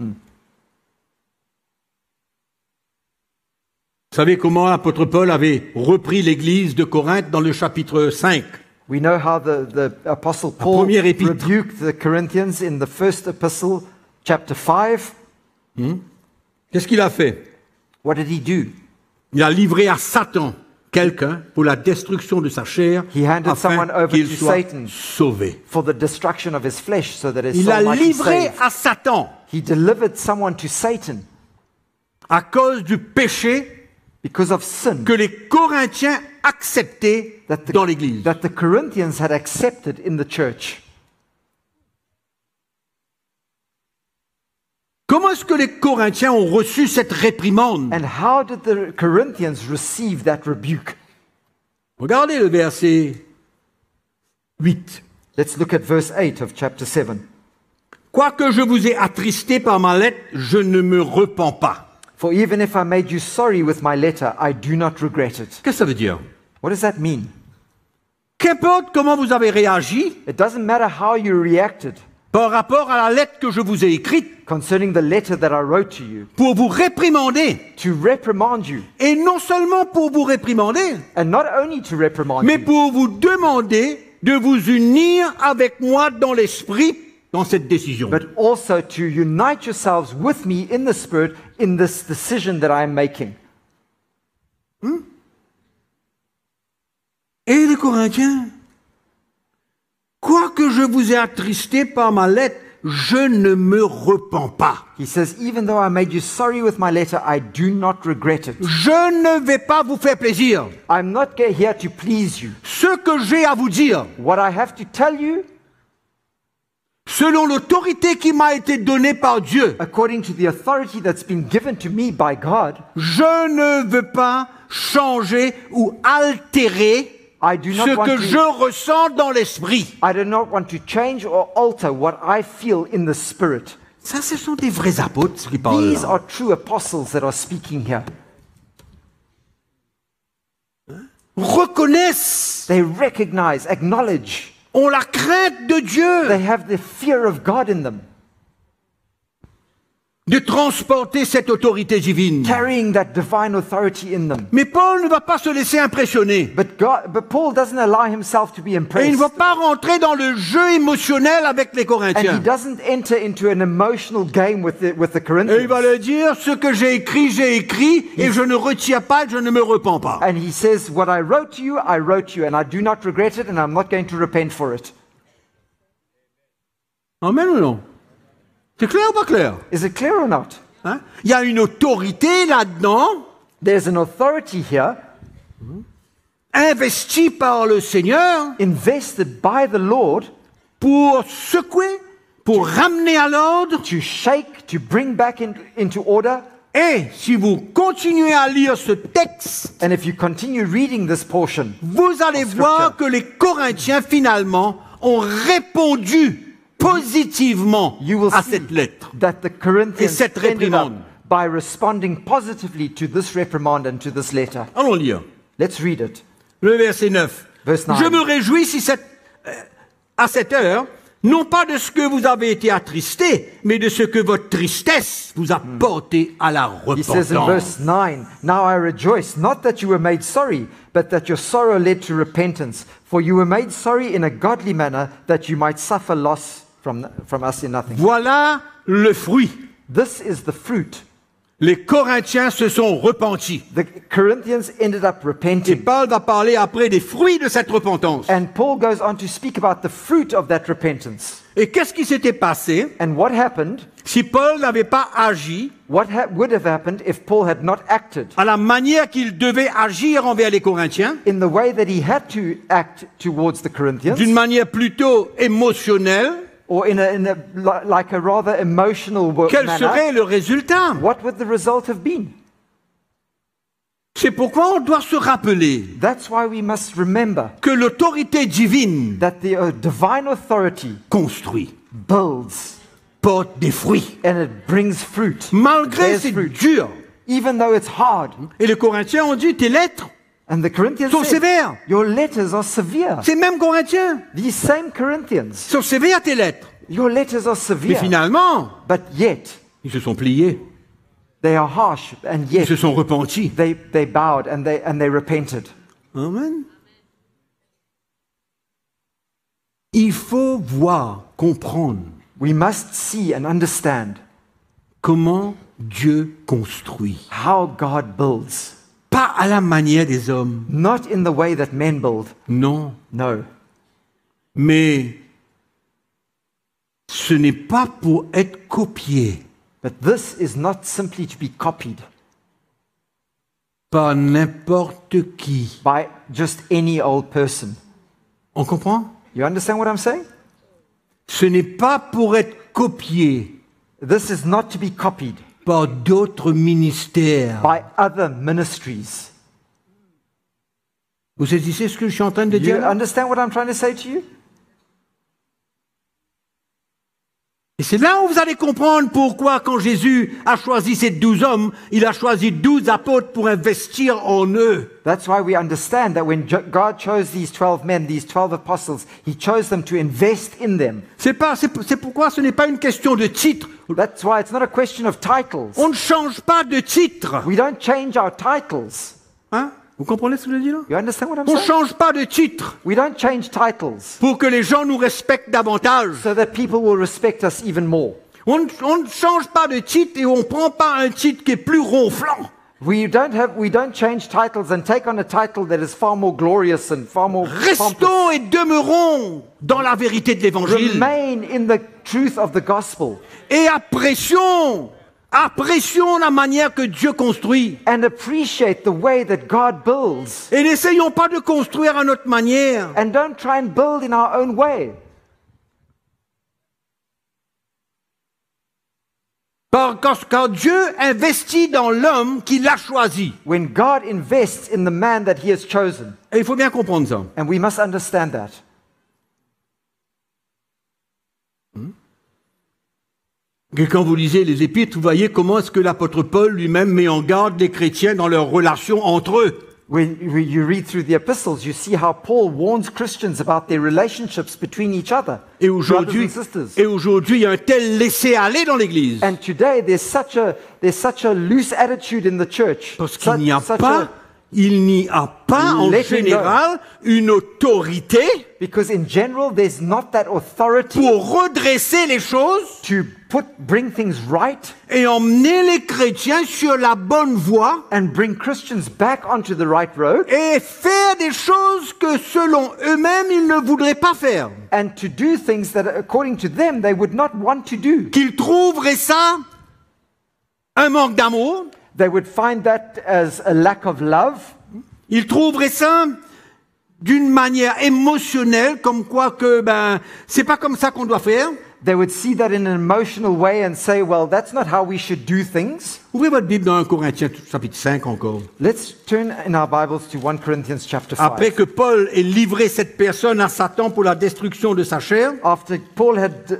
Vous savez comment l'apôtre Paul avait repris l'église de Corinthe dans le chapitre 5. We know how the apostle Paul rebuked the Corinthians in the first epistle, chapter 5. Qu'est-ce qu'il a fait? What did he do? Il a livré à Satan quelqu'un pour la destruction de sa chair afin qu'il soit sauvé. For the destruction of his flesh, so that his soul might be saved. Il a livré à Satan. He delivered someone to Satan. À cause du péché, because of sin, que les Corinthiens acceptaient dans l'Église. That the Corinthians had accepted in the church. Comment est-ce que les Corinthiens ont reçu cette réprimande? And how did the Corinthians receive that rebuke? Regardez le verset 8. Let's look at verse 8 of chapter 7. Quoique je vous ai attristé par ma lettre, je ne me repens pas. For even if I made you sorry with my letter, I do not regret it. Qu'est-ce que ça veut dire? What does that mean? Qu'importe comment vous avez réagi. It doesn't matter how you reacted. Par rapport à la lettre que je vous ai écrite, concerning the letter that I wrote to you, pour vous réprimander, to reprimand you, et non seulement pour vous réprimander, and not only to reprimand mais you, pour vous demander de vous unir avec moi dans l'esprit dans cette décision. But also to unite yourselves with me in the spirit in this decision that I am making. Et les Corinthiens, quoique je vous ai attristé par ma lettre, je ne me repens pas. He says, even though I made you sorry with my letter, I do not regret it. Je ne vais pas vous faire plaisir. I'm not here to please you. Ce que j'ai à vous dire, what I have to tell you, selon l'autorité qui m'a été donnée par Dieu, according to the authority that's been given to me by God, je ne veux pas changer ou altérer ce que je ressens dans l'esprit. I do not want to change or alter what I feel in the spirit. Ça, ce sont des vrais apôtres qui parlent. These are true apostles that are speaking here. Reconnaissent. They recognize, acknowledge. Ont la crainte de Dieu. They have the fear of God in them. De transporter cette autorité divine. Carrying that divine authority in them. Mais Paul ne va pas se laisser impressionner. But Paul doesn't allow himself to be impressed. Et il ne va pas rentrer dans le jeu émotionnel avec les Corinthiens. And he doesn't enter into an emotional game with the Corinthians. Et il va leur dire, ce que j'ai écrit, et je ne retire pas, je ne me repens pas. And he says, what I wrote you, and I do not regret it, and I'm not going to repent for it. Amen ou non? C'est clair ou pas clair? Is it clear or not? Hein? Il y a une autorité là-dedans. There's an authority here. Investie par le Seigneur. Invested by the Lord. Pour secouer, pour ramener à l'ordre. To shake, to bring back into order. Et si vous continuez à lire ce texte, and if you continue reading this portion, vous allez voir que les Corinthiens finalement ont répondu positivement à cette lettre et cette réprimande. By responding positively to this reprimand and to this letter. Allons lire. Let's read it. Le verset 9. Je me réjouis à cette heure non pas de ce que vous avez été attristé, mais de ce que votre tristesse vous a porté à la repentance. He says in verse 9, now I rejoice, not that you were made sorry, but that your sorrow led to repentance. For you were made sorry in a godly manner, that you might suffer loss from us in nothing. Voilà le fruit. This is the fruit. Les Corinthiens se sont repentis. The Corinthians ended up repenting. Et Paul va parler après des fruits de cette repentance. And Paul goes on to speak about the fruit of that repentance. Et qu'est-ce qui s'était passé? And what happened? Si Paul n'avait pas agi, what would have happened if Paul had not acted? À la manière qu'il devait agir envers les Corinthiens, in the way that he had to act towards the Corinthians, d'une manière plutôt émotionnelle. Or in a, like a rather emotional quel manner, serait le résultat? What would the result have been? C'est pourquoi on doit se rappeler that's why we must remember que l'autorité divine that the divine authority construit, builds, porte des fruits, and it brings fruit. Malgré c'est dur, even though it's hard. Et les Corinthiens ont dit tes lettres and the Corinthians sont sévères. Your letters are severe. Ces mêmes Corinthiens. These same Corinthians. Sont sévères tes lettres. Your letters are severe. Mais finalement, but yet, ils se sont pliés. They are harsh and yet. Ils se sont repentis. They bowed and they repented. Amen. Il faut voir, comprendre. We must see and understand comment Dieu construit. How God builds. Pas à la manière des hommes. Not in the way that men build. Non. No. Mais ce n'est pas pour être copié. But this is not simply to be copied. Par n'importe qui. By just any old person. On comprend? You understand what I'm saying? Ce n'est pas pour être copié. This is not to be copied. Par d'autres ministères. By other ministries. Vous saisissez ce que je suis en train de dire? You understand what I'm trying to say to you? Et c'est là où vous allez comprendre pourquoi, quand Jésus a choisi ces 12 hommes, il a choisi 12 apôtres pour investir en eux. That's why we understand that when God chose these 12 men, these 12 apostles, he chose them to invest in them. C'est pourquoi ce n'est pas une question de titre. That's why it's not a question of titles. On ne change pas de titre. We don't change our titles. Hein? Vous comprenez ce que je dis là? You understand what I'm saying? On ne change pas de titre. We don't change titles. Pour que les gens nous respectent davantage. So that people will respect us even more. On ne change pas de titre et on ne prend pas un titre qui est plus ronflant. We don't change titles and take on a title that is far more glorious and far more. Restons et demeurons dans la vérité de l'évangile. Remain in the truth of the gospel. Et apprécions la manière que Dieu construit. And appreciate the way that God builds. Et n'essayons pas de construire à notre manière. And don't try and build in our own way. Quand Dieu investit dans l'homme qu'il a choisi. When God invests in the man that he has chosen. Et il faut bien comprendre ça. And we must understand that. Et quand vous lisez les épîtres, vous voyez comment est-ce que l'apôtre Paul lui-même met en garde les chrétiens dans leurs relations entre eux. When you read through the epistles, you see how Paul warns Christians about their relationships between each other. Et aujourd'hui, il y a un tel laisser-aller dans l'Église. And today there's such a loose attitude in the church. Parce qu'il n'y a pas, en général une autorité. Because in general there's not that authority. Pour redresser les choses. To bring things right. Et emmener les chrétiens sur la bonne voie. And bring Christians back onto the right road. Et faire des choses que selon eux-mêmes ils ne voudraient pas faire. And to do things that according to them they would not want to do. Qu'ils trouveraient ça un manque d'amour. They would find that as a lack of love. Ils trouveraient ça d'une manière émotionnelle, comme quoi que c'est pas comme ça qu'on doit faire. They would see that in an emotional way and say, well, that's not how we should do things. Ouvrez votre Bible dans 1 Corinthiens chapitre 5 encore. Let's turn in our Bibles to 1 Corinthians chapter 5. Après que Paul ait livré cette personne à Satan pour la destruction de sa chair. After Paul had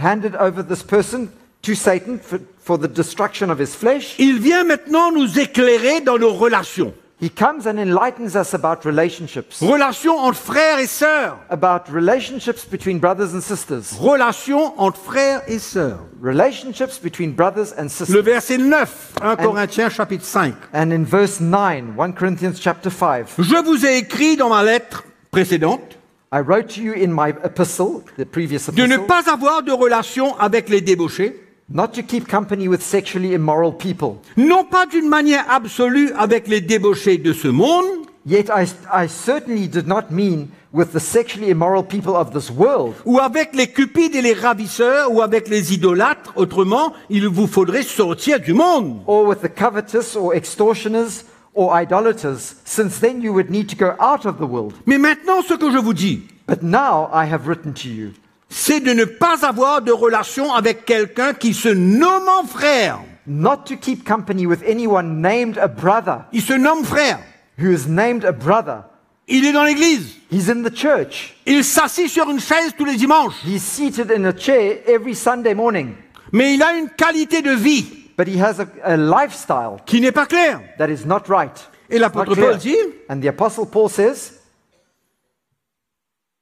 handed over this person to Satan for the destruction of his flesh. Il vient maintenant nous éclairer dans nos relations. He comes and enlightens us about relationships. Relations entre frères et sœurs. About relationships between brothers and sisters. Relations entre frères et sœurs. Relationships between brothers and sisters. Le verset 9, 1 Corinthiens chapitre 5. And in verse 9, 1 Corinthians chapter 5. Je vous ai écrit dans ma lettre précédente. I wrote to you in my epistle, the previous epistle. De ne pas avoir de relations avec les débauchés. Not to keep company with sexually immoral people. Non pas d'une manière absolue avec les débauchés de ce monde. Yet I certainly did not mean with the sexually immoral people of this world. Ou avec les cupides et les ravisseurs, ou avec les idolâtres. Autrement, il vous faudrait sortir du monde. Or with the covetous or extortioners or idolaters, since then you would need to go out of the world. Mais maintenant, ce que je vous dis. But now I have written to you. C'est de ne pas avoir de relation avec quelqu'un qui se nomme en frère. Not to keep company with anyone named a brother. Il se nomme frère. Who is named a brother. Il est dans l'église. He's in the church. Il s'assit sur une chaise tous les dimanches. He's seated in a chair every Sunday morning. Mais il a une qualité de vie. But he has a lifestyle. Qui n'est pas clair. That is not right. Et l'apôtre Paul dit. And the apostle Paul says.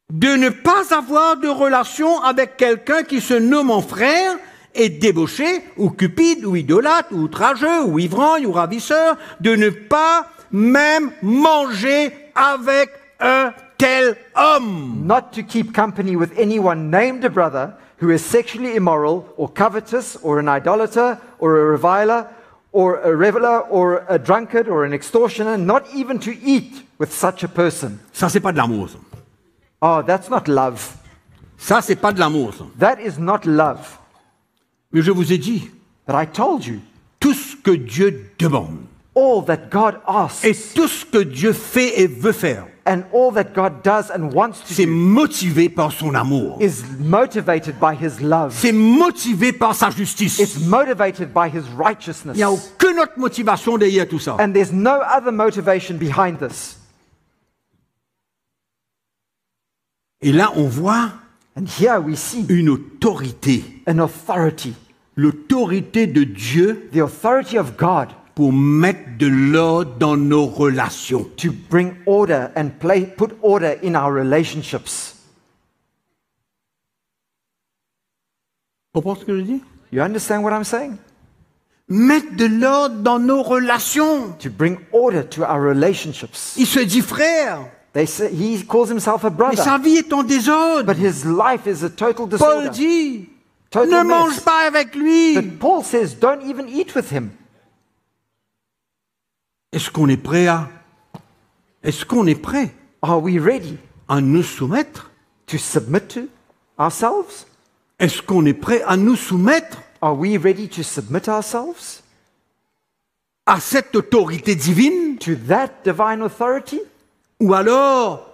De ne pas avoir de relation avec quelqu'un qui se nomme en frère et débauché, ou cupide, ou idolâtre, ou outrageux, ou ivrogne, ou ravisseur, de ne pas même manger avec un tel homme. Not to keep company with anyone named a brother who is sexually immoral, or covetous, or an idolater, or a reviler, or a reveler, or a drunkard, or an extortioner, not even to eat with such a person. Ça, c'est pas de l'amour, ça. Oh, that's not love. Ça, c'est pas de l'amour, ça. That is not love. Mais je vous ai dit. But I told you. Tout ce que Dieu demande. All that God asks. Et tout ce que Dieu fait et veut faire. And all that God does and wants to do. C'est motivé par son amour. Is motivated by his love. C'est motivé par sa justice. It's motivated by his righteousness. Il n'y a aucune autre motivation derrière tout ça. And there's no other motivation behind this. Et là, on voit une autorité, l'autorité de Dieu pour mettre de l'ordre dans nos relations. To bring order and put order in our relationships. Tu comprends ce que je dis? You understand what I'm saying? Mettre de l'ordre dans nos relations. To bring order to our relationships. Il se dit frère. He calls himself a brother. Mais sa vie est en désordre. But his life is a total disorder. Paul dit, ne mange pas avec lui. But Paul says, don't even eat with him. Est-ce qu'on est prêt à? Est-ce qu'on est prêt? Are we ready? À nous soumettre? To submit to ourselves? Est-ce qu'on est prêt à nous soumettre? Are we ready to submit ourselves? À cette autorité divine? To that divine authority? Ou alors,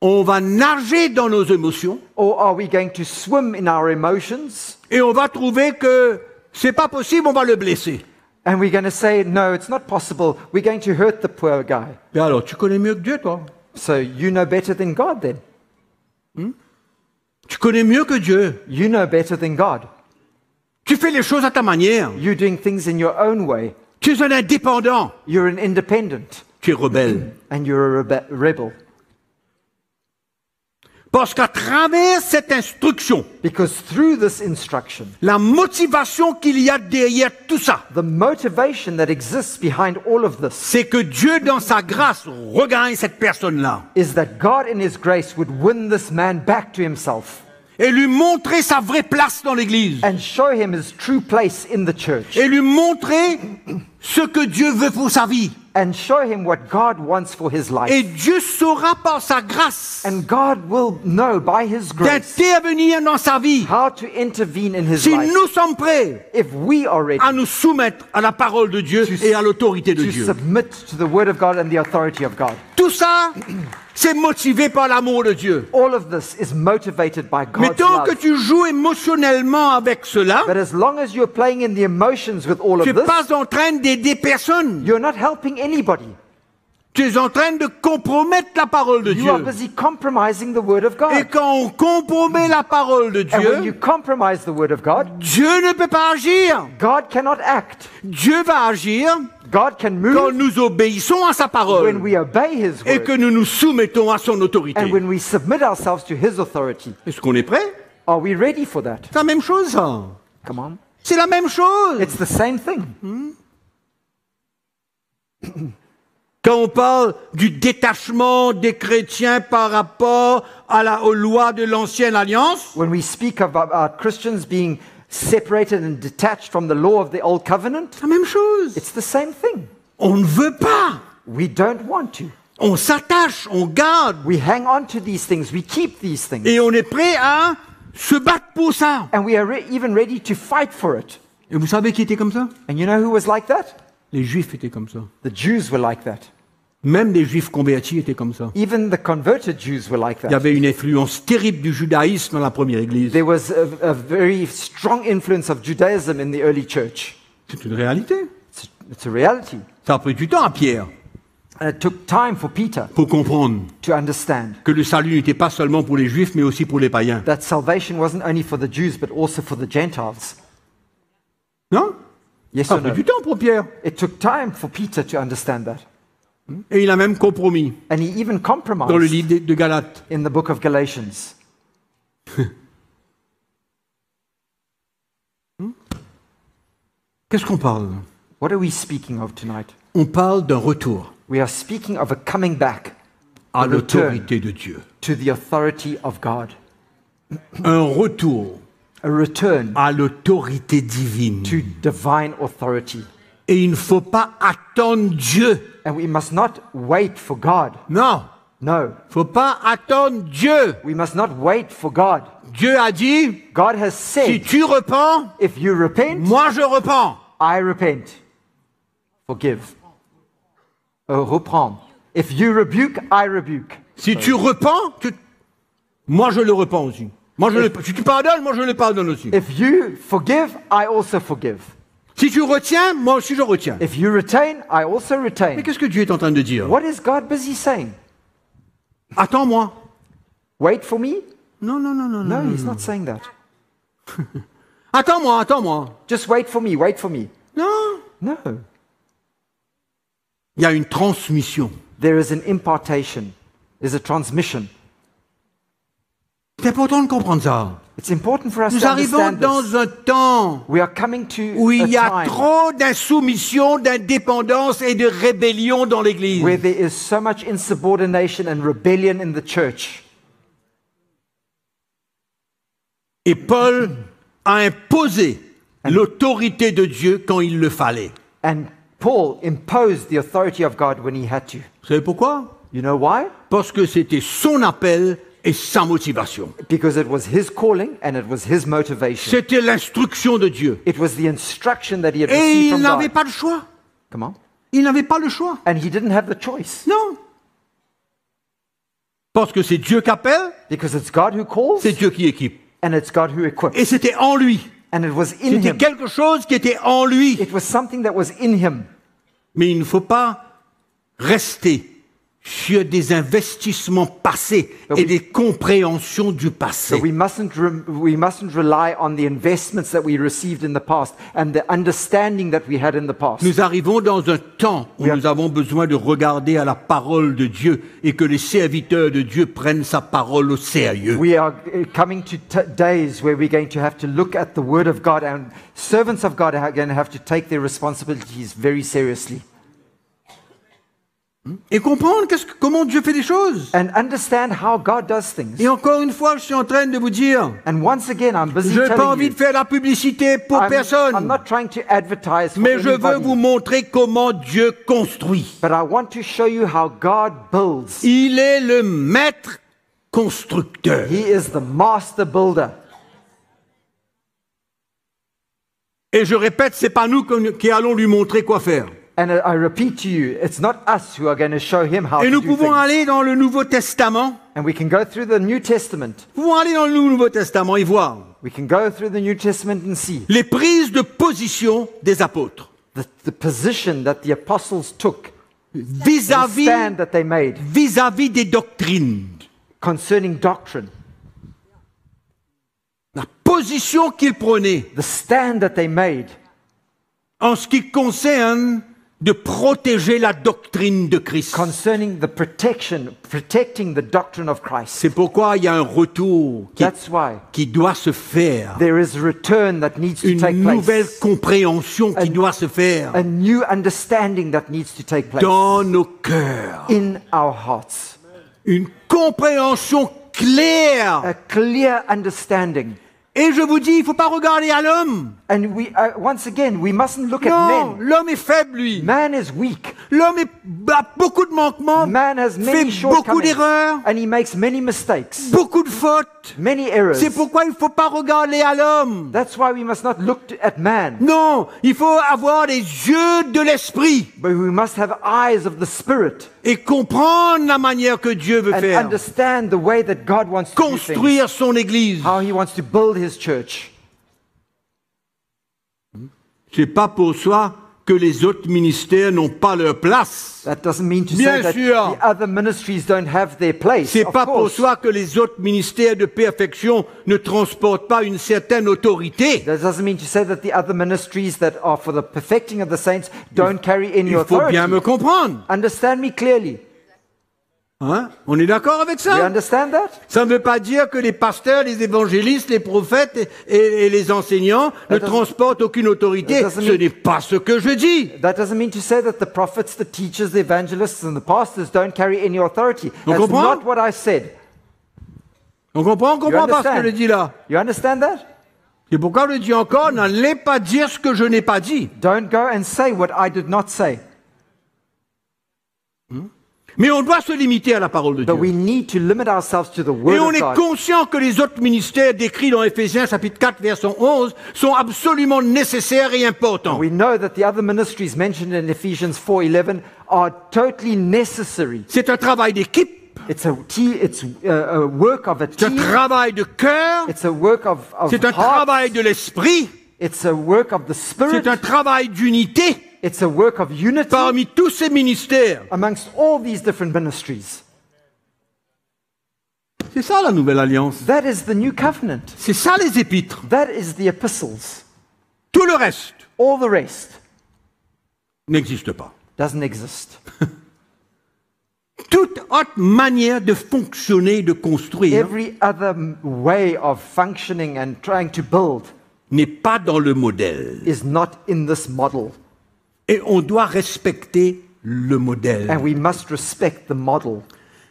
on va nager dans nos émotions. Or are we going to swim in our emotions? Et on va trouver que c'est pas possible, on va le blesser. And we're going to say, no, it's not possible. We're going to hurt the poor guy. Mais alors, tu connais mieux que Dieu, toi. So you know better than God, then. Hmm? Tu connais mieux que Dieu. You know better than God. Tu fais les choses à ta manière. You're doing things in your own way. Tu es un indépendant. You're an independent. Tu es rebelle. And you're a rebel. Parce qu'à travers cette instruction, because through this instruction, la motivation qu'il y a derrière tout ça, the motivation that exists behind all of this, c'est que Dieu dans sa grâce regagne cette personne-là. Is that God in His grace would win this man back to Himself. Et lui montrer sa vraie place dans l'église. And show him his true place in the church. Et lui montrer ce que Dieu veut pour sa vie. And show him what God wants for his life. Et Dieu saura par sa grâce. And God will know by his grace. D'intervenir dans sa vie. How to intervene in his life. Si nous sommes prêts, if we are ready, à nous soumettre à la parole de Dieu et à l'autorité de Dieu. To submit to the word of God and the authority of God. Tout ça, c'est motivé par l'amour de Dieu. All of this is motivated by God's love. Mais tant que tu joues émotionnellement avec cela, but as long as you're playing in the emotions with all of this, tu n'es pas en train d'aider personne. You're not helping anybody. Tu es en train de compromettre la parole de Dieu. You are busy compromising the word of God. Et quand on compromet la parole de Dieu, and when you compromise the word of God, Dieu ne peut pas agir. God cannot act. Dieu va agir God can move quand nous obéissons à sa parole when we obey his word, et que nous nous soumettons à son autorité. And when we submit ourselves to his authority. Est-ce qu'on est prêt? Are we ready for that? C'est la même chose. Come on. C'est la même chose. It's the same thing. Quand on parle du détachement des chrétiens par rapport à la aux lois de l'ancienne alliance, when we speak about Christians being separated and detached from the law of the old covenant, la même chose. It's the same thing. On ne veut pas. We don't want to. On s'attache, on garde. We hang on to these things. We keep these things. Et on est prêt à se battre pour ça. And we are even ready to fight for it. Et vous savez qui était comme ça? And you know who was like that? Les Juifs étaient comme ça. The Jews were like that. Même les Juifs convertis étaient comme ça. Even the converted Jews were like that. Il y avait une influence terrible du judaïsme dans la première Église. There was a very strong influence of Judaism in the early church. C'est une réalité. It's a reality. Ça a pris du temps à Pierre. And it took time for Peter pour comprendre to understand que le salut n'était pas seulement pour les Juifs, mais aussi pour les païens. That salvation wasn't only for the Jews, but also for the Gentiles. Non? Yes or no? Ça a pris du temps pour Pierre. It took time for Peter to understand that. Et il a même compromis dans le livre de Galates. In the book of Galatians. Qu'est-ce qu'on parle? What are we speaking of tonight? On parle d'un retour. We are speaking of a coming back. À l'autorité de Dieu. To the authority of God. Un retour. A return. À l'autorité divine. To divine authority. Et il ne faut pas attendre Dieu. And we must not wait for God. Non. No. Faut pas attendre Dieu. We must not wait for God. Dieu a dit, God has said, si tu repens, if you repent, moi je repens. I repent. Forgive. Reprends. If you rebuke, I rebuke. Si tu repens, moi je le repens aussi. Moi je si tu pardonnes, moi je le pardonne aussi. If you forgive, I also forgive. Si tu retiens, moi aussi je retiens. If you retain, I also retain. Mais qu'est-ce que Dieu est en train de dire? What is God busy saying? Attends-moi. Wait for me? Non, non, non, non. No, he's not saying that. Attends-moi, attends-moi. Just wait for me, wait for me. Non. No. Il y a une transmission. There is an impartation. There's a transmission. C'est important de comprendre ça. It's important for us nous arrivons dans un temps où il y a trop d'insoumission, d'indépendance et de rébellion dans l'Église. Where there is so much insubordination and rebellion in the church. Et Paul a imposé l'autorité de Dieu quand il le fallait. And Paul imposed the authority of God when he had to. Vous savez pourquoi? You know why? Parce que c'était son appel. Et sa motivation. Because it was his calling and it was his motivation. C'était l'instruction de Dieu. It was the instruction that he had received from God. Et il n'avait pas le choix. Comment? Il n'avait pas le choix. And he didn't have the choice. Non. Parce que c'est Dieu qui appelle. Because it's God who calls. C'est Dieu qui équipe. And it's God who equips. Et c'était en lui. And it was in him. C'était quelque chose qui était en lui. It was something that was in him. Mais il ne faut pas rester sur des investissements passés et des compréhensions du passé. So we mustn't rely on the investments that we received in the past and the understanding that we had in the past. Nous arrivons dans un temps où nous avons besoin de regarder à la parole de Dieu et que les serviteurs de Dieu prennent sa parole au sérieux. We are coming to days where we're going to have to look at the word of God and servants of God are going to have to take their responsibilities very seriously. Et comprendre comment Dieu fait les choses. And understand how God does things. Et encore une fois, je suis en train de vous dire, je n'ai pas envie de faire la publicité pour personne, I'm not trying to advertise for mais anybody. Je veux vous montrer comment Dieu construit. But I want to show you how God builds. Il est le maître constructeur. He is the master builder. Et je répète, ce n'est pas nous qui allons lui montrer quoi faire. And I repeat to you, it's not us who are going to show him how to do things. Et nous pouvons aller dans le Nouveau Testament. And we can go through the New Testament. Nous pouvons aller dans le Nouveau Testament et voir. We can go through the New Testament and see. Les prises de position des apôtres. The position that the apostles took. Vis-à-vis. The stand that they made. Vis-à-vis des doctrines. Concerning doctrine. La position qu'ils prenaient. The stand that they made. En ce qui concerne de protéger la doctrine de Christ. Protecting the doctrine of Christ. C'est pourquoi il y a un retour qui doit se faire. There is a return that needs to take place. Une nouvelle compréhension qui doit se faire. A new understanding that needs to take place. Dans nos cœurs. In our hearts. Une compréhension claire. A clear understanding. Et je vous dis, il ne faut pas regarder à l'homme. Non, l'homme est faible, lui. Man is weak. L'homme a beaucoup de manquements. Man has many fait beaucoup d'erreurs. And he makes many mistakes. Beaucoup de fautes. Many errors. C'est pourquoi il ne faut pas regarder à l'homme. That's why we must not look at man. Non, il faut avoir les yeux de l'esprit. But we must have eyes of the spirit. Et comprendre la manière que Dieu veut faire. Understand the way that God wants to construire son église. How he wants to build his church. C'est pas pour soi que les autres ministères n'ont pas leur place. That doesn't mean to say that the other ministries don't have their place. C'est pas pour soi que les autres ministères de perfection ne transportent pas une certaine autorité. That doesn't mean to say that the other ministries that are for the perfecting of the saints don't carry any authority. Il faut bien me comprendre. Understand me clearly. Hein? On est d'accord avec ça? You understand that? Ça ne veut pas dire que les pasteurs, les évangélistes, les prophètes et les enseignants ne transportent aucune autorité. Ce n'est pas ce que je dis. That doesn't mean to say that the prophets, the teachers, the evangelists and the pastors don't carry any authority. That's not what I said. On comprend pas ce que je dis là. You understand that? Et pourquoi je dis encore, n'allez pas dire ce que je n'ai pas dit. Don't go and say what I did not say. Mais on doit se limiter à la parole de Dieu. Et on est conscient que les autres ministères décrits dans Éphésiens chapitre 4 verset 11 sont absolument nécessaires et importants. C'est un travail d'équipe. C'est un travail de cœur. C'est un travail de l'esprit. C'est un travail d'unité. It's a work of unity parmi tous ces ministères. Amongst all these different ministries. C'est ça la nouvelle alliance. That is the new covenant. C'est ça les épîtres. That is the epistles. Tout le reste. All the rest. N'existe pas. Doesn't exist. Toute autre manière de fonctionner, de construire. Every other way of functioning and trying to build. N'est pas dans le modèle. Is not in this model. Et on doit respecter le modèle. And we must respect the model.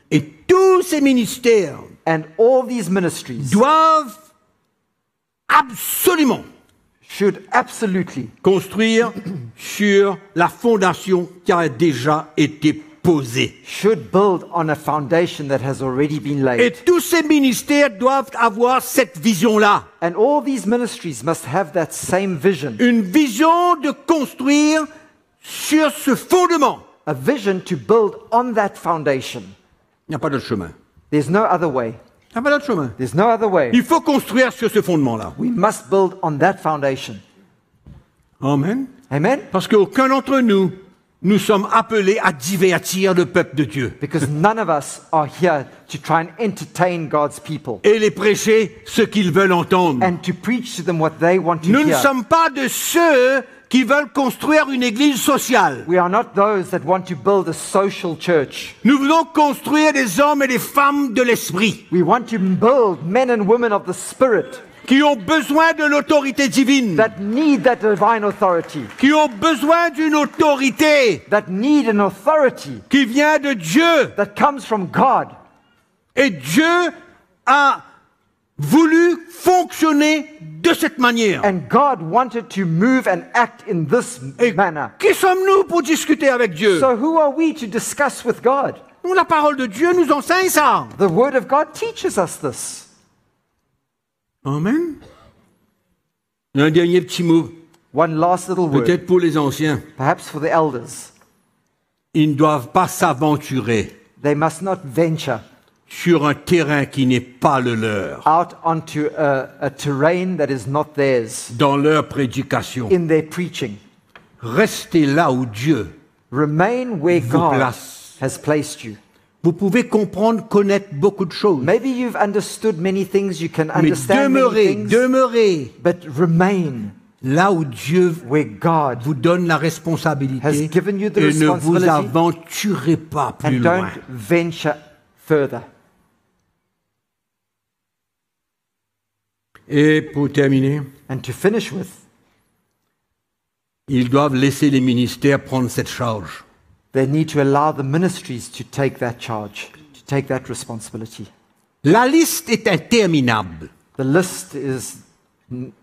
Et tous ces ministères and all these ministries doivent absolument construire sur la fondation qui a déjà été posée. Should build on a foundation that has already been laid. Et tous ces ministères doivent avoir cette vision-là. And all these ministries must have that same vision. Une vision de construire sur ce fondement. A vision to build on that foundation. Il n'y a pas d'autre chemin. There's no other way. Il n'y a pas d'autre chemin. There's no other way. Il faut construire sur ce fondement-là. We must build on that foundation. Amen. Amen. Parce qu'aucun d'entre nous, nous sommes appelés à divertir le peuple de Dieu. Because none of us are here to try and entertain God's people. Et les prêcher ce qu'ils veulent entendre. And to preach to them what they want to hear. Nous ne sommes pas de ceux qui veulent construire une église sociale. We are not those that want to build a social church. Nous voulons construire des hommes et des femmes de l'esprit. We want to build men and women of the spirit. Qui ont besoin de l'autorité divine. That need that divine authority. Qui ont besoin d'une autorité. That need an authority. Qui vient de Dieu. That comes from God. Et Dieu a voulu fonctionner de cette manière. And God wanted to move and act in this manner. Qui sommes-nous pour discuter avec Dieu? So who are we to discuss with God? La parole de Dieu nous enseigne ça. The word of God teaches us this. Amen. Un dernier petit mot. One last little word. Peut-être pour les anciens. Perhaps for the elders. Ils ne doivent pas s'aventurer. They must not venture. Sur un terrain qui n'est pas le leur. Out onto a terrain that is not theirs. Dans leur prédication. In their preaching. Restez là où Dieu. Remain where God has placed you. Vous pouvez comprendre, connaître beaucoup de choses. Maybe you've understood many things, you can understand many things. Mais demeurez, but remain. Là où Dieu vous donne la responsabilité, et ne vous aventurez pas plus loin. Et pour terminer, ils doivent laisser les ministères prendre cette charge. They need to allow the ministries to take that charge, to take that responsibility. La liste est interminable. The list is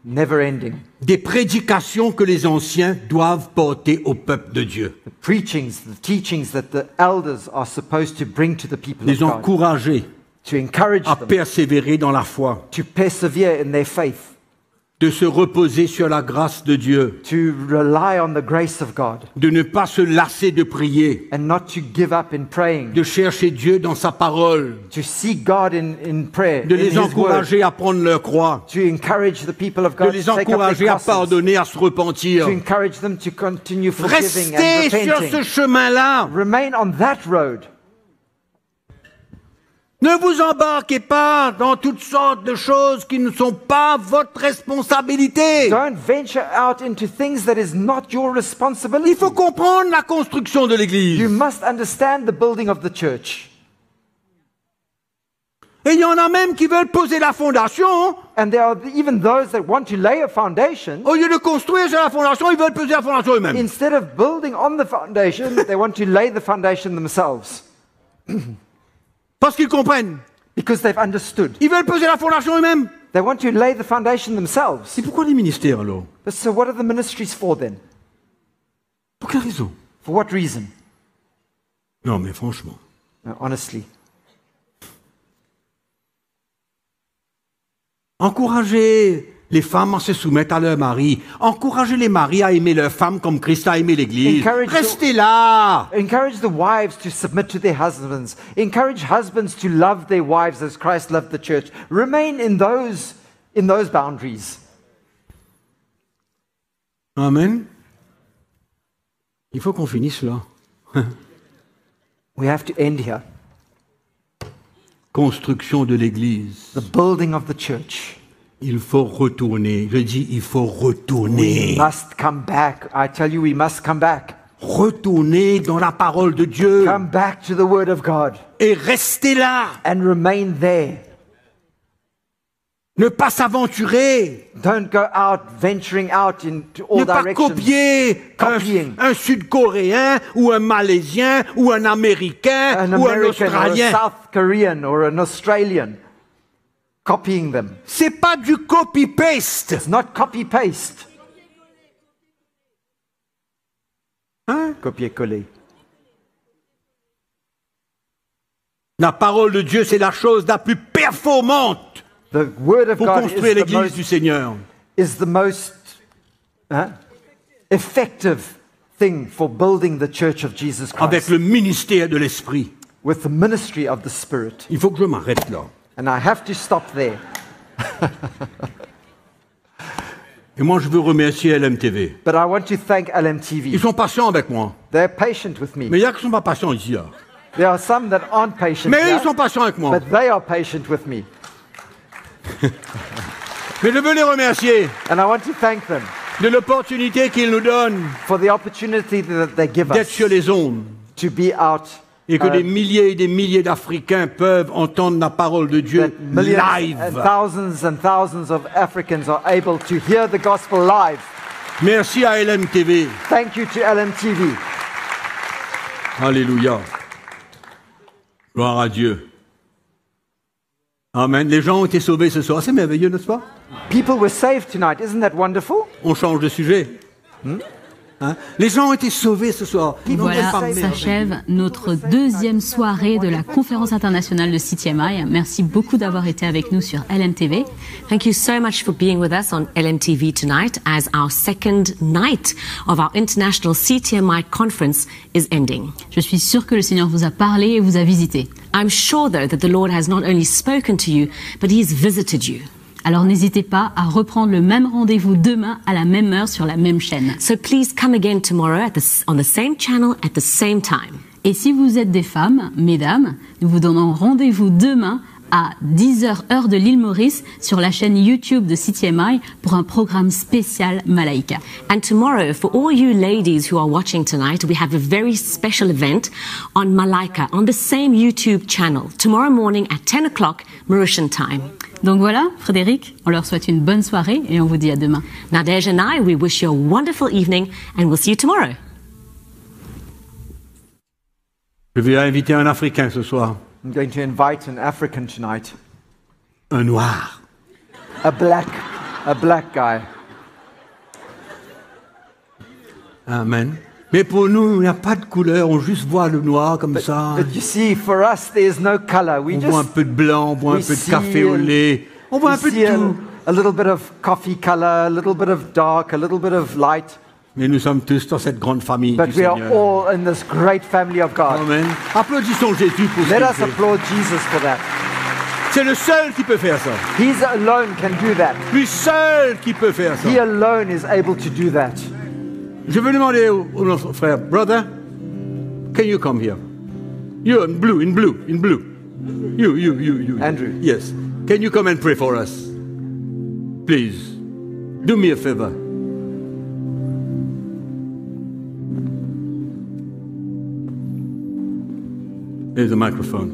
never ending. Des prédications que les anciens doivent porter au peuple de Dieu. The preachings, the teachings that the elders are supposed to bring to the people of God. Les encourager à persévérer dans la foi. To persevere in their faith. De se reposer sur la grâce de Dieu, to rely on the grace of God, de ne pas se lasser de prier, and not to give up in praying, de chercher Dieu dans sa parole, to seek God in prayer, de les encourager à prendre leur croix, to encourage the people of God, de les encourager à pardonner, à se repentir. To encourage them to continue forgiving and repenting. Restez sur ce chemin-là. Remain on that road. Ne vous embarquez pas dans toutes sortes de choses qui ne sont pas votre responsabilité. Don't venture out into things that is not your responsibility. Il faut comprendre la construction de l'Église. You must understand the building of the church. Et il y en a même qui veulent poser la fondation. And there are even those that want to lay a foundation. Au lieu de construire sur la fondation, ils veulent poser la fondation eux-mêmes. Instead of building on the foundation, they want to lay the foundation themselves. Parce qu'ils comprennent. Because they've understood. Ils veulent poser la fondation eux-mêmes. They want to lay the foundation themselves. Et pourquoi les ministères alors? But so what are the ministries for then? Pour quelle raison? For what reason? Non, mais franchement. No, honestly. Encourager les femmes à se soumettre à leur mari. Encourager les maris à aimer leurs femmes comme Christ a aimé l'Église. Restez là. Encourage the wives to submit to their husbands. Encourage husbands to love their wives as Christ loved the church. Remain in those boundaries. Amen. Il faut qu'on finisse là. We have to end here. Construction de l'Église. The building of the church. Il faut retourner. Je dis, il faut retourner. We must come back. I tell you, we must come back. Retourner dans la parole de Dieu. Come back to the word of God. Et rester là. And remain there. Ne pas s'aventurer. Don't go out venturing out into all directions. Ne pas copier un Sud-Coréen ou un Malaisien ou un Américain ou un Australien. Or a South Korean or an Australian. Copying them. C'est pas du copy-paste. It's not copy-paste. Hein? Copier-coller. La parole de Dieu, c'est la chose la plus performante pour construire l'Église du Seigneur. Is the most effective thing for building the Church of Jesus Christ. Avec le ministère de l'Esprit. With the ministry of the Spirit. Il faut que je m'arrête là. And I have to stop there. Et moi, je veux remercier LMTV. But I want to thank LMTV. Ils sont patients avec moi. They're patient with me. Mais il y a qui sont pas patients ici. Là. There are some that aren't patient. Mais ils sont patients avec moi. But they are patient with me. Mais je veux les remercier. And I want to thank them. De l'opportunité qu'ils nous donnent. For the opportunity that they give us. D'être sur les ondes. To be out. Et que des milliers et des milliers d'Africains peuvent entendre la parole de Dieu live. And thousands of Africans are able to hear the gospel live. Merci à LMTV. Thank you to LMTV. Alléluia. Gloire à Dieu. Amen. Les gens ont été sauvés ce soir. C'est merveilleux, n'est-ce pas? People were saved tonight. Isn't that wonderful? On change de sujet. Hmm? Hein? Les gens ont été sauvés ce soir. Voilà, s'achève notre deuxième soirée de la conférence internationale de CTMI. Merci beaucoup d'avoir été avec nous sur LMTV. Thank you so much for being with us on LMTV tonight as our second night of our international CTMI conference is ending. Je suis sûre que le Seigneur vous a parlé et vous a visité. I'm sure though that the Lord has not only spoken to you, but he has visited you. Alors n'hésitez pas à reprendre le même rendez-vous demain à la même heure sur la même chaîne. So please come again tomorrow on the same channel at the same time. Et si vous êtes des femmes, mesdames, nous vous donnons rendez-vous demain à 10h heure de l'île Maurice sur la chaîne YouTube de CTMI pour un programme spécial Malaika. And tomorrow, for all you ladies who are watching tonight, we have a very special event on Malaika on the same YouTube channel tomorrow morning at 10 o'clock Mauritian time. Donc voilà, Frédéric, on leur souhaite une bonne soirée et on vous dit à demain. Nadège and I, we wish you a wonderful evening and we'll see you tomorrow. Je vais inviter un Africain ce soir. I'm going to invite an African tonight. Un noir. A black guy. Amen. Mais pour nous, il n'y a pas de couleur, on juste voit le noir comme ça. But you see, for us, there is no color. We just voit un peu de blanc, on voit un peu de café au lait, on voit un peu de tout. A little bit of coffee color, a little bit of dark, a little bit of light. Mais nous sommes tous dans cette grande famille du Seigneur. But we are all in this great family of God. Amen. Applaudissons Jésus pour ça. Let us applaud Jesus for that. C'est le seul qui peut faire ça. He's alone can do that. Lui seul qui peut faire ça. He alone is able to do that. Je veux demander au notre frère, brother, can you come here? You in blue. You. Andrew. Yes. Can you come and pray for us? Please. Do me a favor. There's a microphone.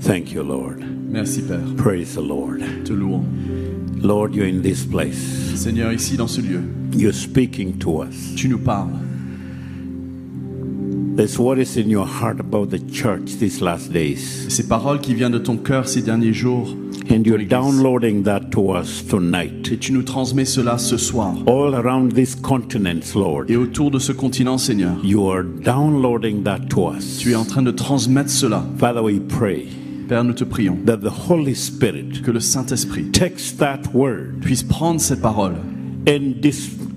Thank you, Lord. Merci, Père. Praise the Lord. Te louons. Lord, you're in this place. Seigneur, ici dans ce lieu. You're speaking to us. Tu nous parles. That's what is in your heart about the church these last days. Ces paroles qui viennent de ton cœur ces derniers jours. And you're downloading that to us tonight. Et tu nous transmets cela ce soir. All around these continents, Lord. Et autour de ce continent, Seigneur. You are downloading that to us. Tu es en train de transmettre cela. Father, we pray. Père, nous te prions. That the Holy Spirit. Que le Saint-Esprit. Takes that word. Puisse prendre cette parole. And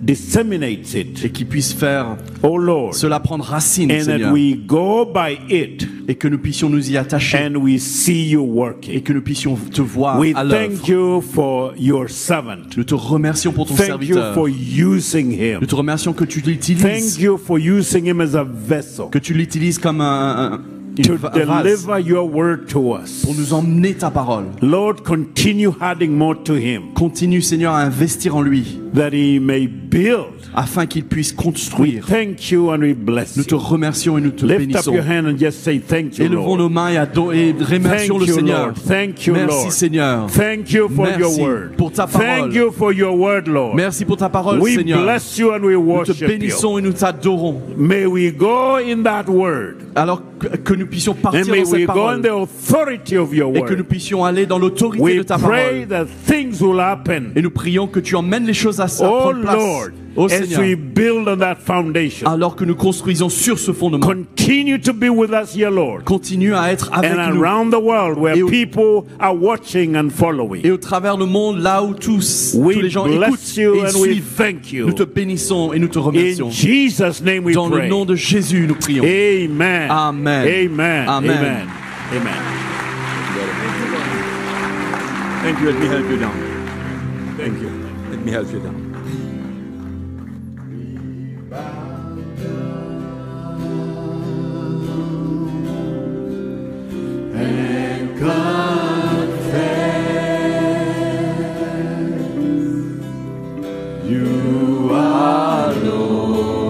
disseminates it. Et qu'il puisse faire. Oh Lord. Cela prendre racine, and Seigneur. And that we go by it. Et que nous puissions nous y attacher. And we see you working. Et que nous puissions te voir à l'œuvre. Thank you for your servant. Nous te remercions pour ton serviteur. Thank you for using him. Nous te remercions que tu l'utilises. Thank you for using him as a vessel. Que tu l'utilises comme to deliver your word to us. Pour nous emmener ta parole. Lord, continue adding more to him. Continue, Seigneur, à investir en lui. That he may build. Afin qu'il puisse construire. We thank you and we bless you. Nous te remercions et nous te bénissons. Lift up your hand and just say thank you, Lord. Élevons nos mains et remercions le Seigneur. Thank you, Lord. Merci, Seigneur. Thank you for your word. Pour ta parole. Thank you for your word, Lord. Merci pour ta parole, Seigneur. We bless you and we worship you. Nous te bénissons et nous t'adorons. May we go in that word. Alors que nous puissions partir dans cette parole. Et que nous puissions aller dans l'autorité de ta parole. Et nous prions que tu emmènes les choses à leur place. Oh Seigneur, we build on that foundation. Alors que nous construisons sur ce fondement. Continue to be with us, dear Lord. Continue à être avec nous. And around the world where people are watching and following. Et au travers le monde là où tous les gens écoutent et ils suivent. Nous te bénissons et nous te remercions. In Jesus' name we pray. Dans le nom de Jésus, nous prions. Amen. Amen. Amen. Amen. Amen. Thank you. Let me help you down. Thank you. Let me help you down. And confess you are Lord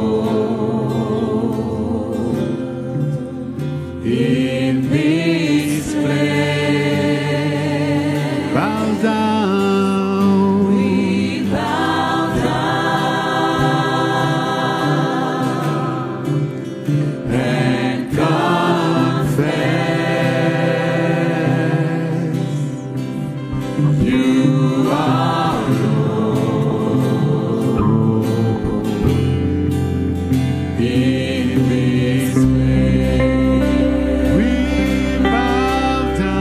in this place. Bow down, we bow down and confess. In this way, we bow down.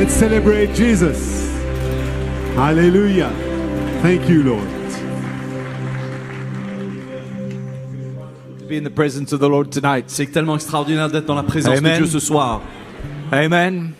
Let's celebrate Jesus. Hallelujah. Thank you, Lord. To be in the presence of the Lord tonight. C'est tellement extraordinaire d'être dans la présence de Dieu ce soir. Amen.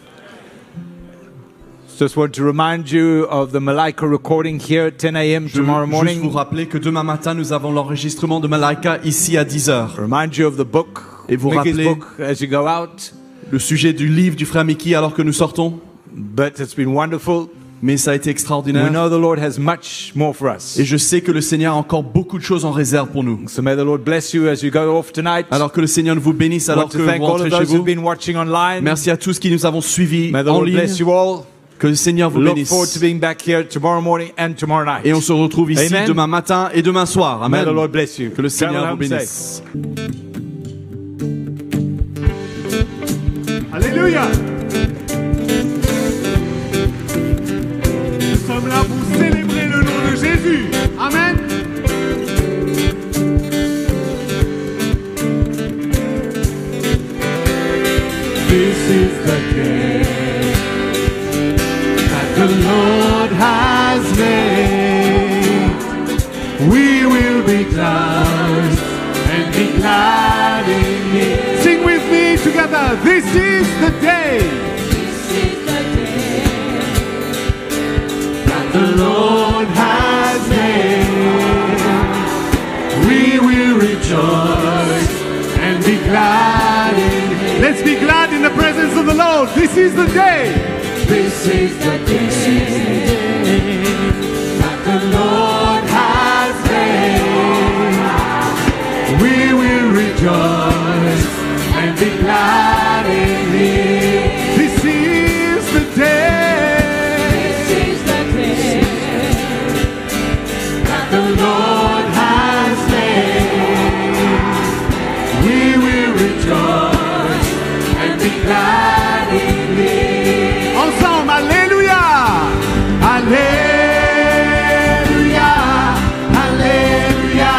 Just want to remind you of the Malaika recording here at 10 a.m. tomorrow morning. Je vous rappeler que demain matin nous avons l'enregistrement de Malaika ici à 10h. Remind you of the book. Et vous rappelez as you go out. Le sujet du livre du frère Mekki alors que nous sortons. But it's been wonderful. Mais ça a été extraordinaire. We know the Lord has much more for us. Et je sais que le Seigneur a encore beaucoup de choses en réserve pour nous. So may the Lord bless you as you go off tonight. Alors que le Seigneur vous bénisse alors que vous rentrez chez vous. Merci à tous qui nous avons suivis en ligne. Bless you all. Que le Seigneur vous bénisse. Et on se retrouve ici Amen. Demain matin et demain soir. Amen. May the Lord bless you. Que le Seigneur vous bénisse. Alléluia. Nous sommes là pour célébrer le nom de Jésus. Amen. This is the day that the Lord has made. We will be glad and be glad in it. Sing with me together. This is the day. The Lord has made. We will rejoice and be glad in Him. Let's be glad in the presence of the Lord. This is the day. This is the day that the Lord has made. We will rejoice and be glad in Him. This is the day. The Lord has made. We will rejoice and be glad in Him. Ensemble, Alléluia, Alléluia, Alléluia,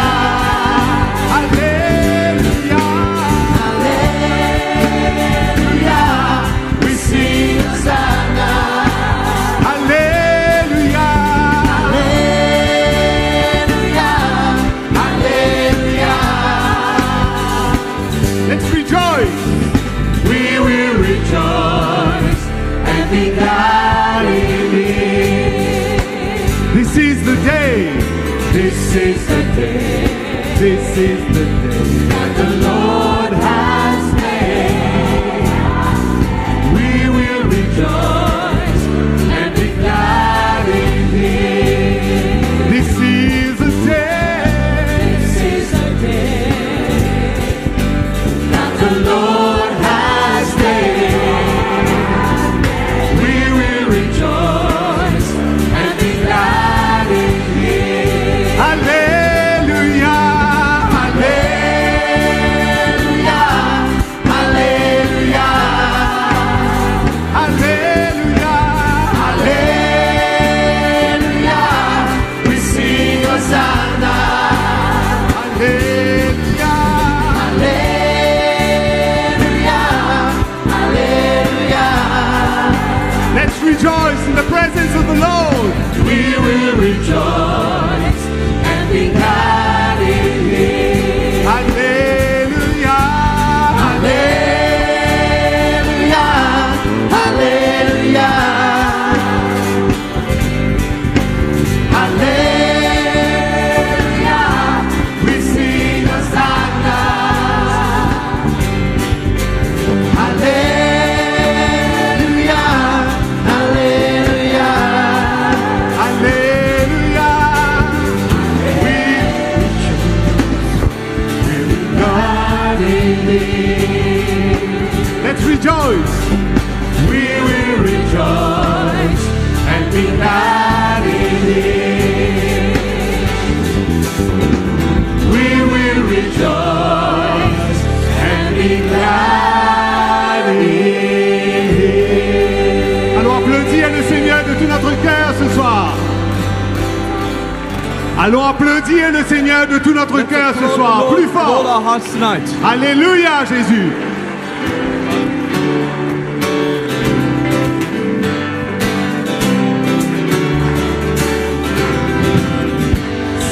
Alléluia, Alléluia. We sing Hosanna. This is the day. This is the day. This is the day that the Lord has made. We will rejoice and be glad in Him. This is the day. This is the day that the Lord has made. We will rejoice and be glad. Rejoice in the presence of the Lord. We will rejoice and be glad in Him. Alleluia, alleluia, alleluia, alleluia. We sing Hosanna. Alleluia. Let's rejoice. We will rejoice and be glad in Him. We will rejoice and be glad in Him. Allons applaudir le Seigneur de tout notre cœur ce soir. Allons applaudir le Seigneur de tout notre cœur ce soir, plus fort. Alléluia, Jésus.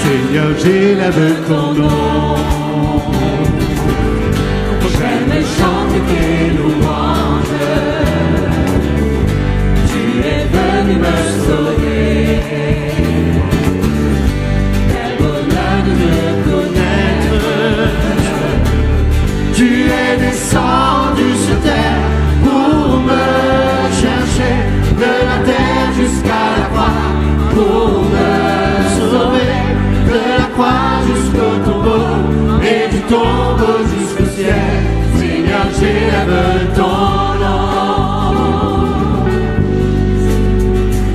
Seigneur, j'élève ton nom. J'aime chanter tes louanges. Tu es venu me sauver. Quel bonheur de te connaître. Tu es descendu sur terre pour me chercher, de la terre jusqu'à la croix, pour me sauver. De la croix jusqu'au tombeau, et du tombeau jusqu'au ciel, Seigneur, j'élève ton nom.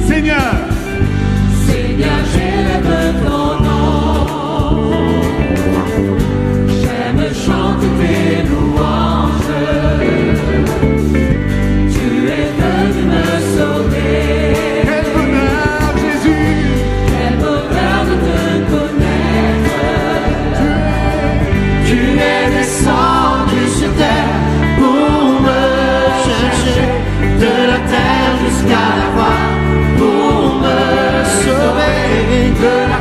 Seigneur, Seigneur, j'élève ton nom. J'aime chanter tes louanges. Tu es venu me sauver. Tu es descendu sur terre pour me chercher, de la terre jusqu'à la croix, pour me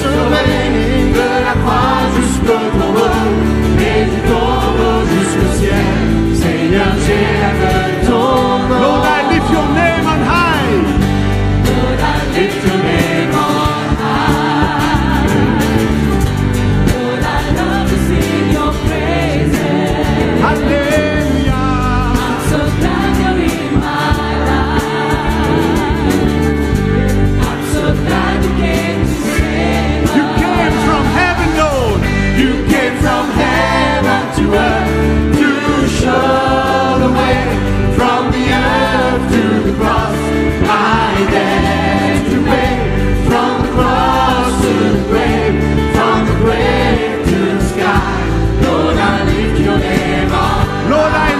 sauver, de la croix jusqu'au tombeau, et du tombeau jusqu'au ciel, Seigneur, j'élève ton nom. Lord, I lift your name on high. Lord, I lift your name on high. Hallelujah. I'm so glad you're in my life. I'm so glad you came to save us. You came from heaven, Lord. You came from heaven to earth to show the way, from the earth to the cross. My debt to pay, from the cross to the grave, from the grave to the sky. Lord, I lift your name. Lord, I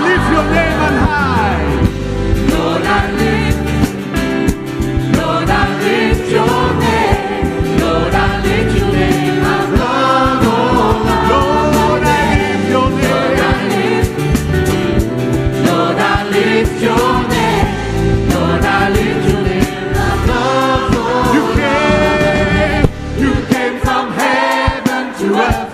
lift your name on high. Lord, I lift your name. Lord, I lift your name on high. Lord, I lift your name. Lord, I lift your name. Lord, I lift your name on high. You came from heaven to earth.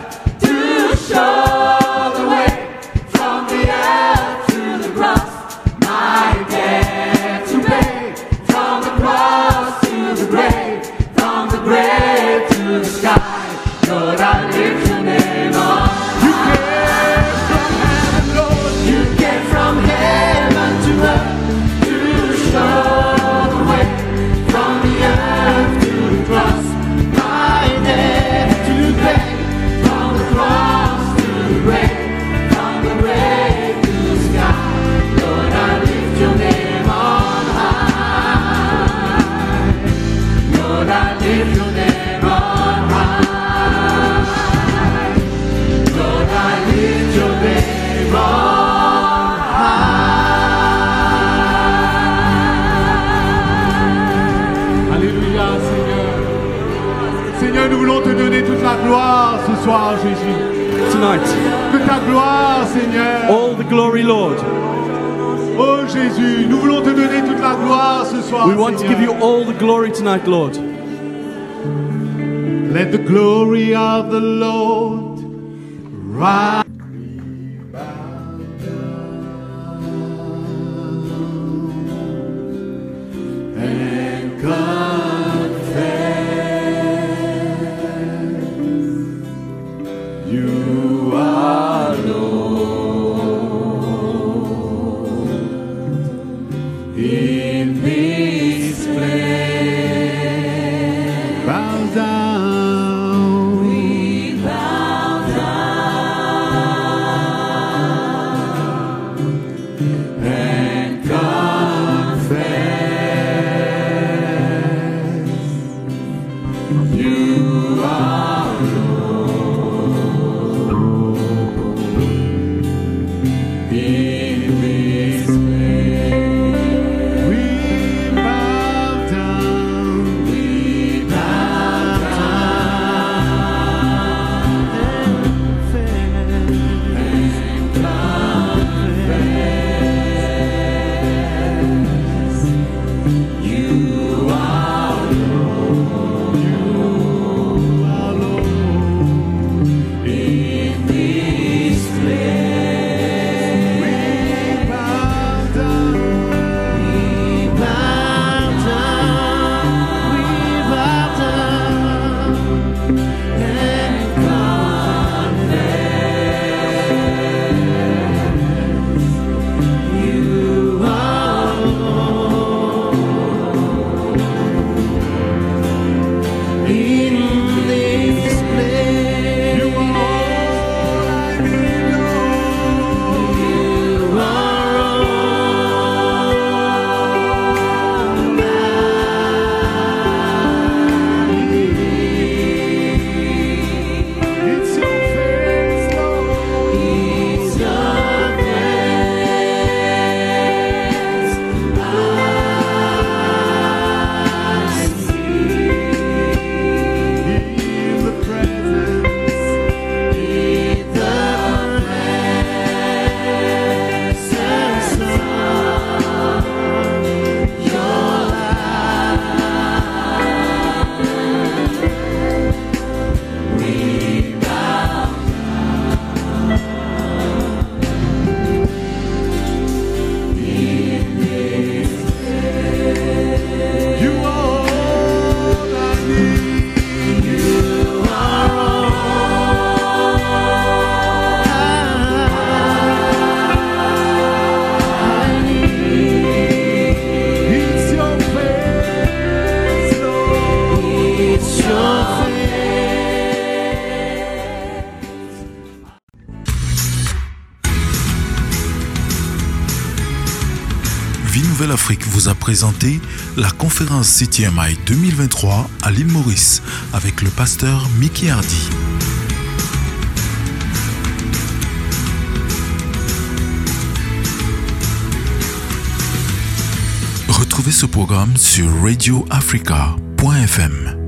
All the glory, Lord. Oh Jésus, nous voulons te donner toute la gloire ce soir. We want to give you all the glory tonight, Lord. Let the glory of the Lord rise. Vie Nouvelle Afrique vous a présenté la conférence CTMI 2023 à l'île Maurice avec le pasteur Mekki Hardy. Retrouvez ce programme sur radioafrica.fm.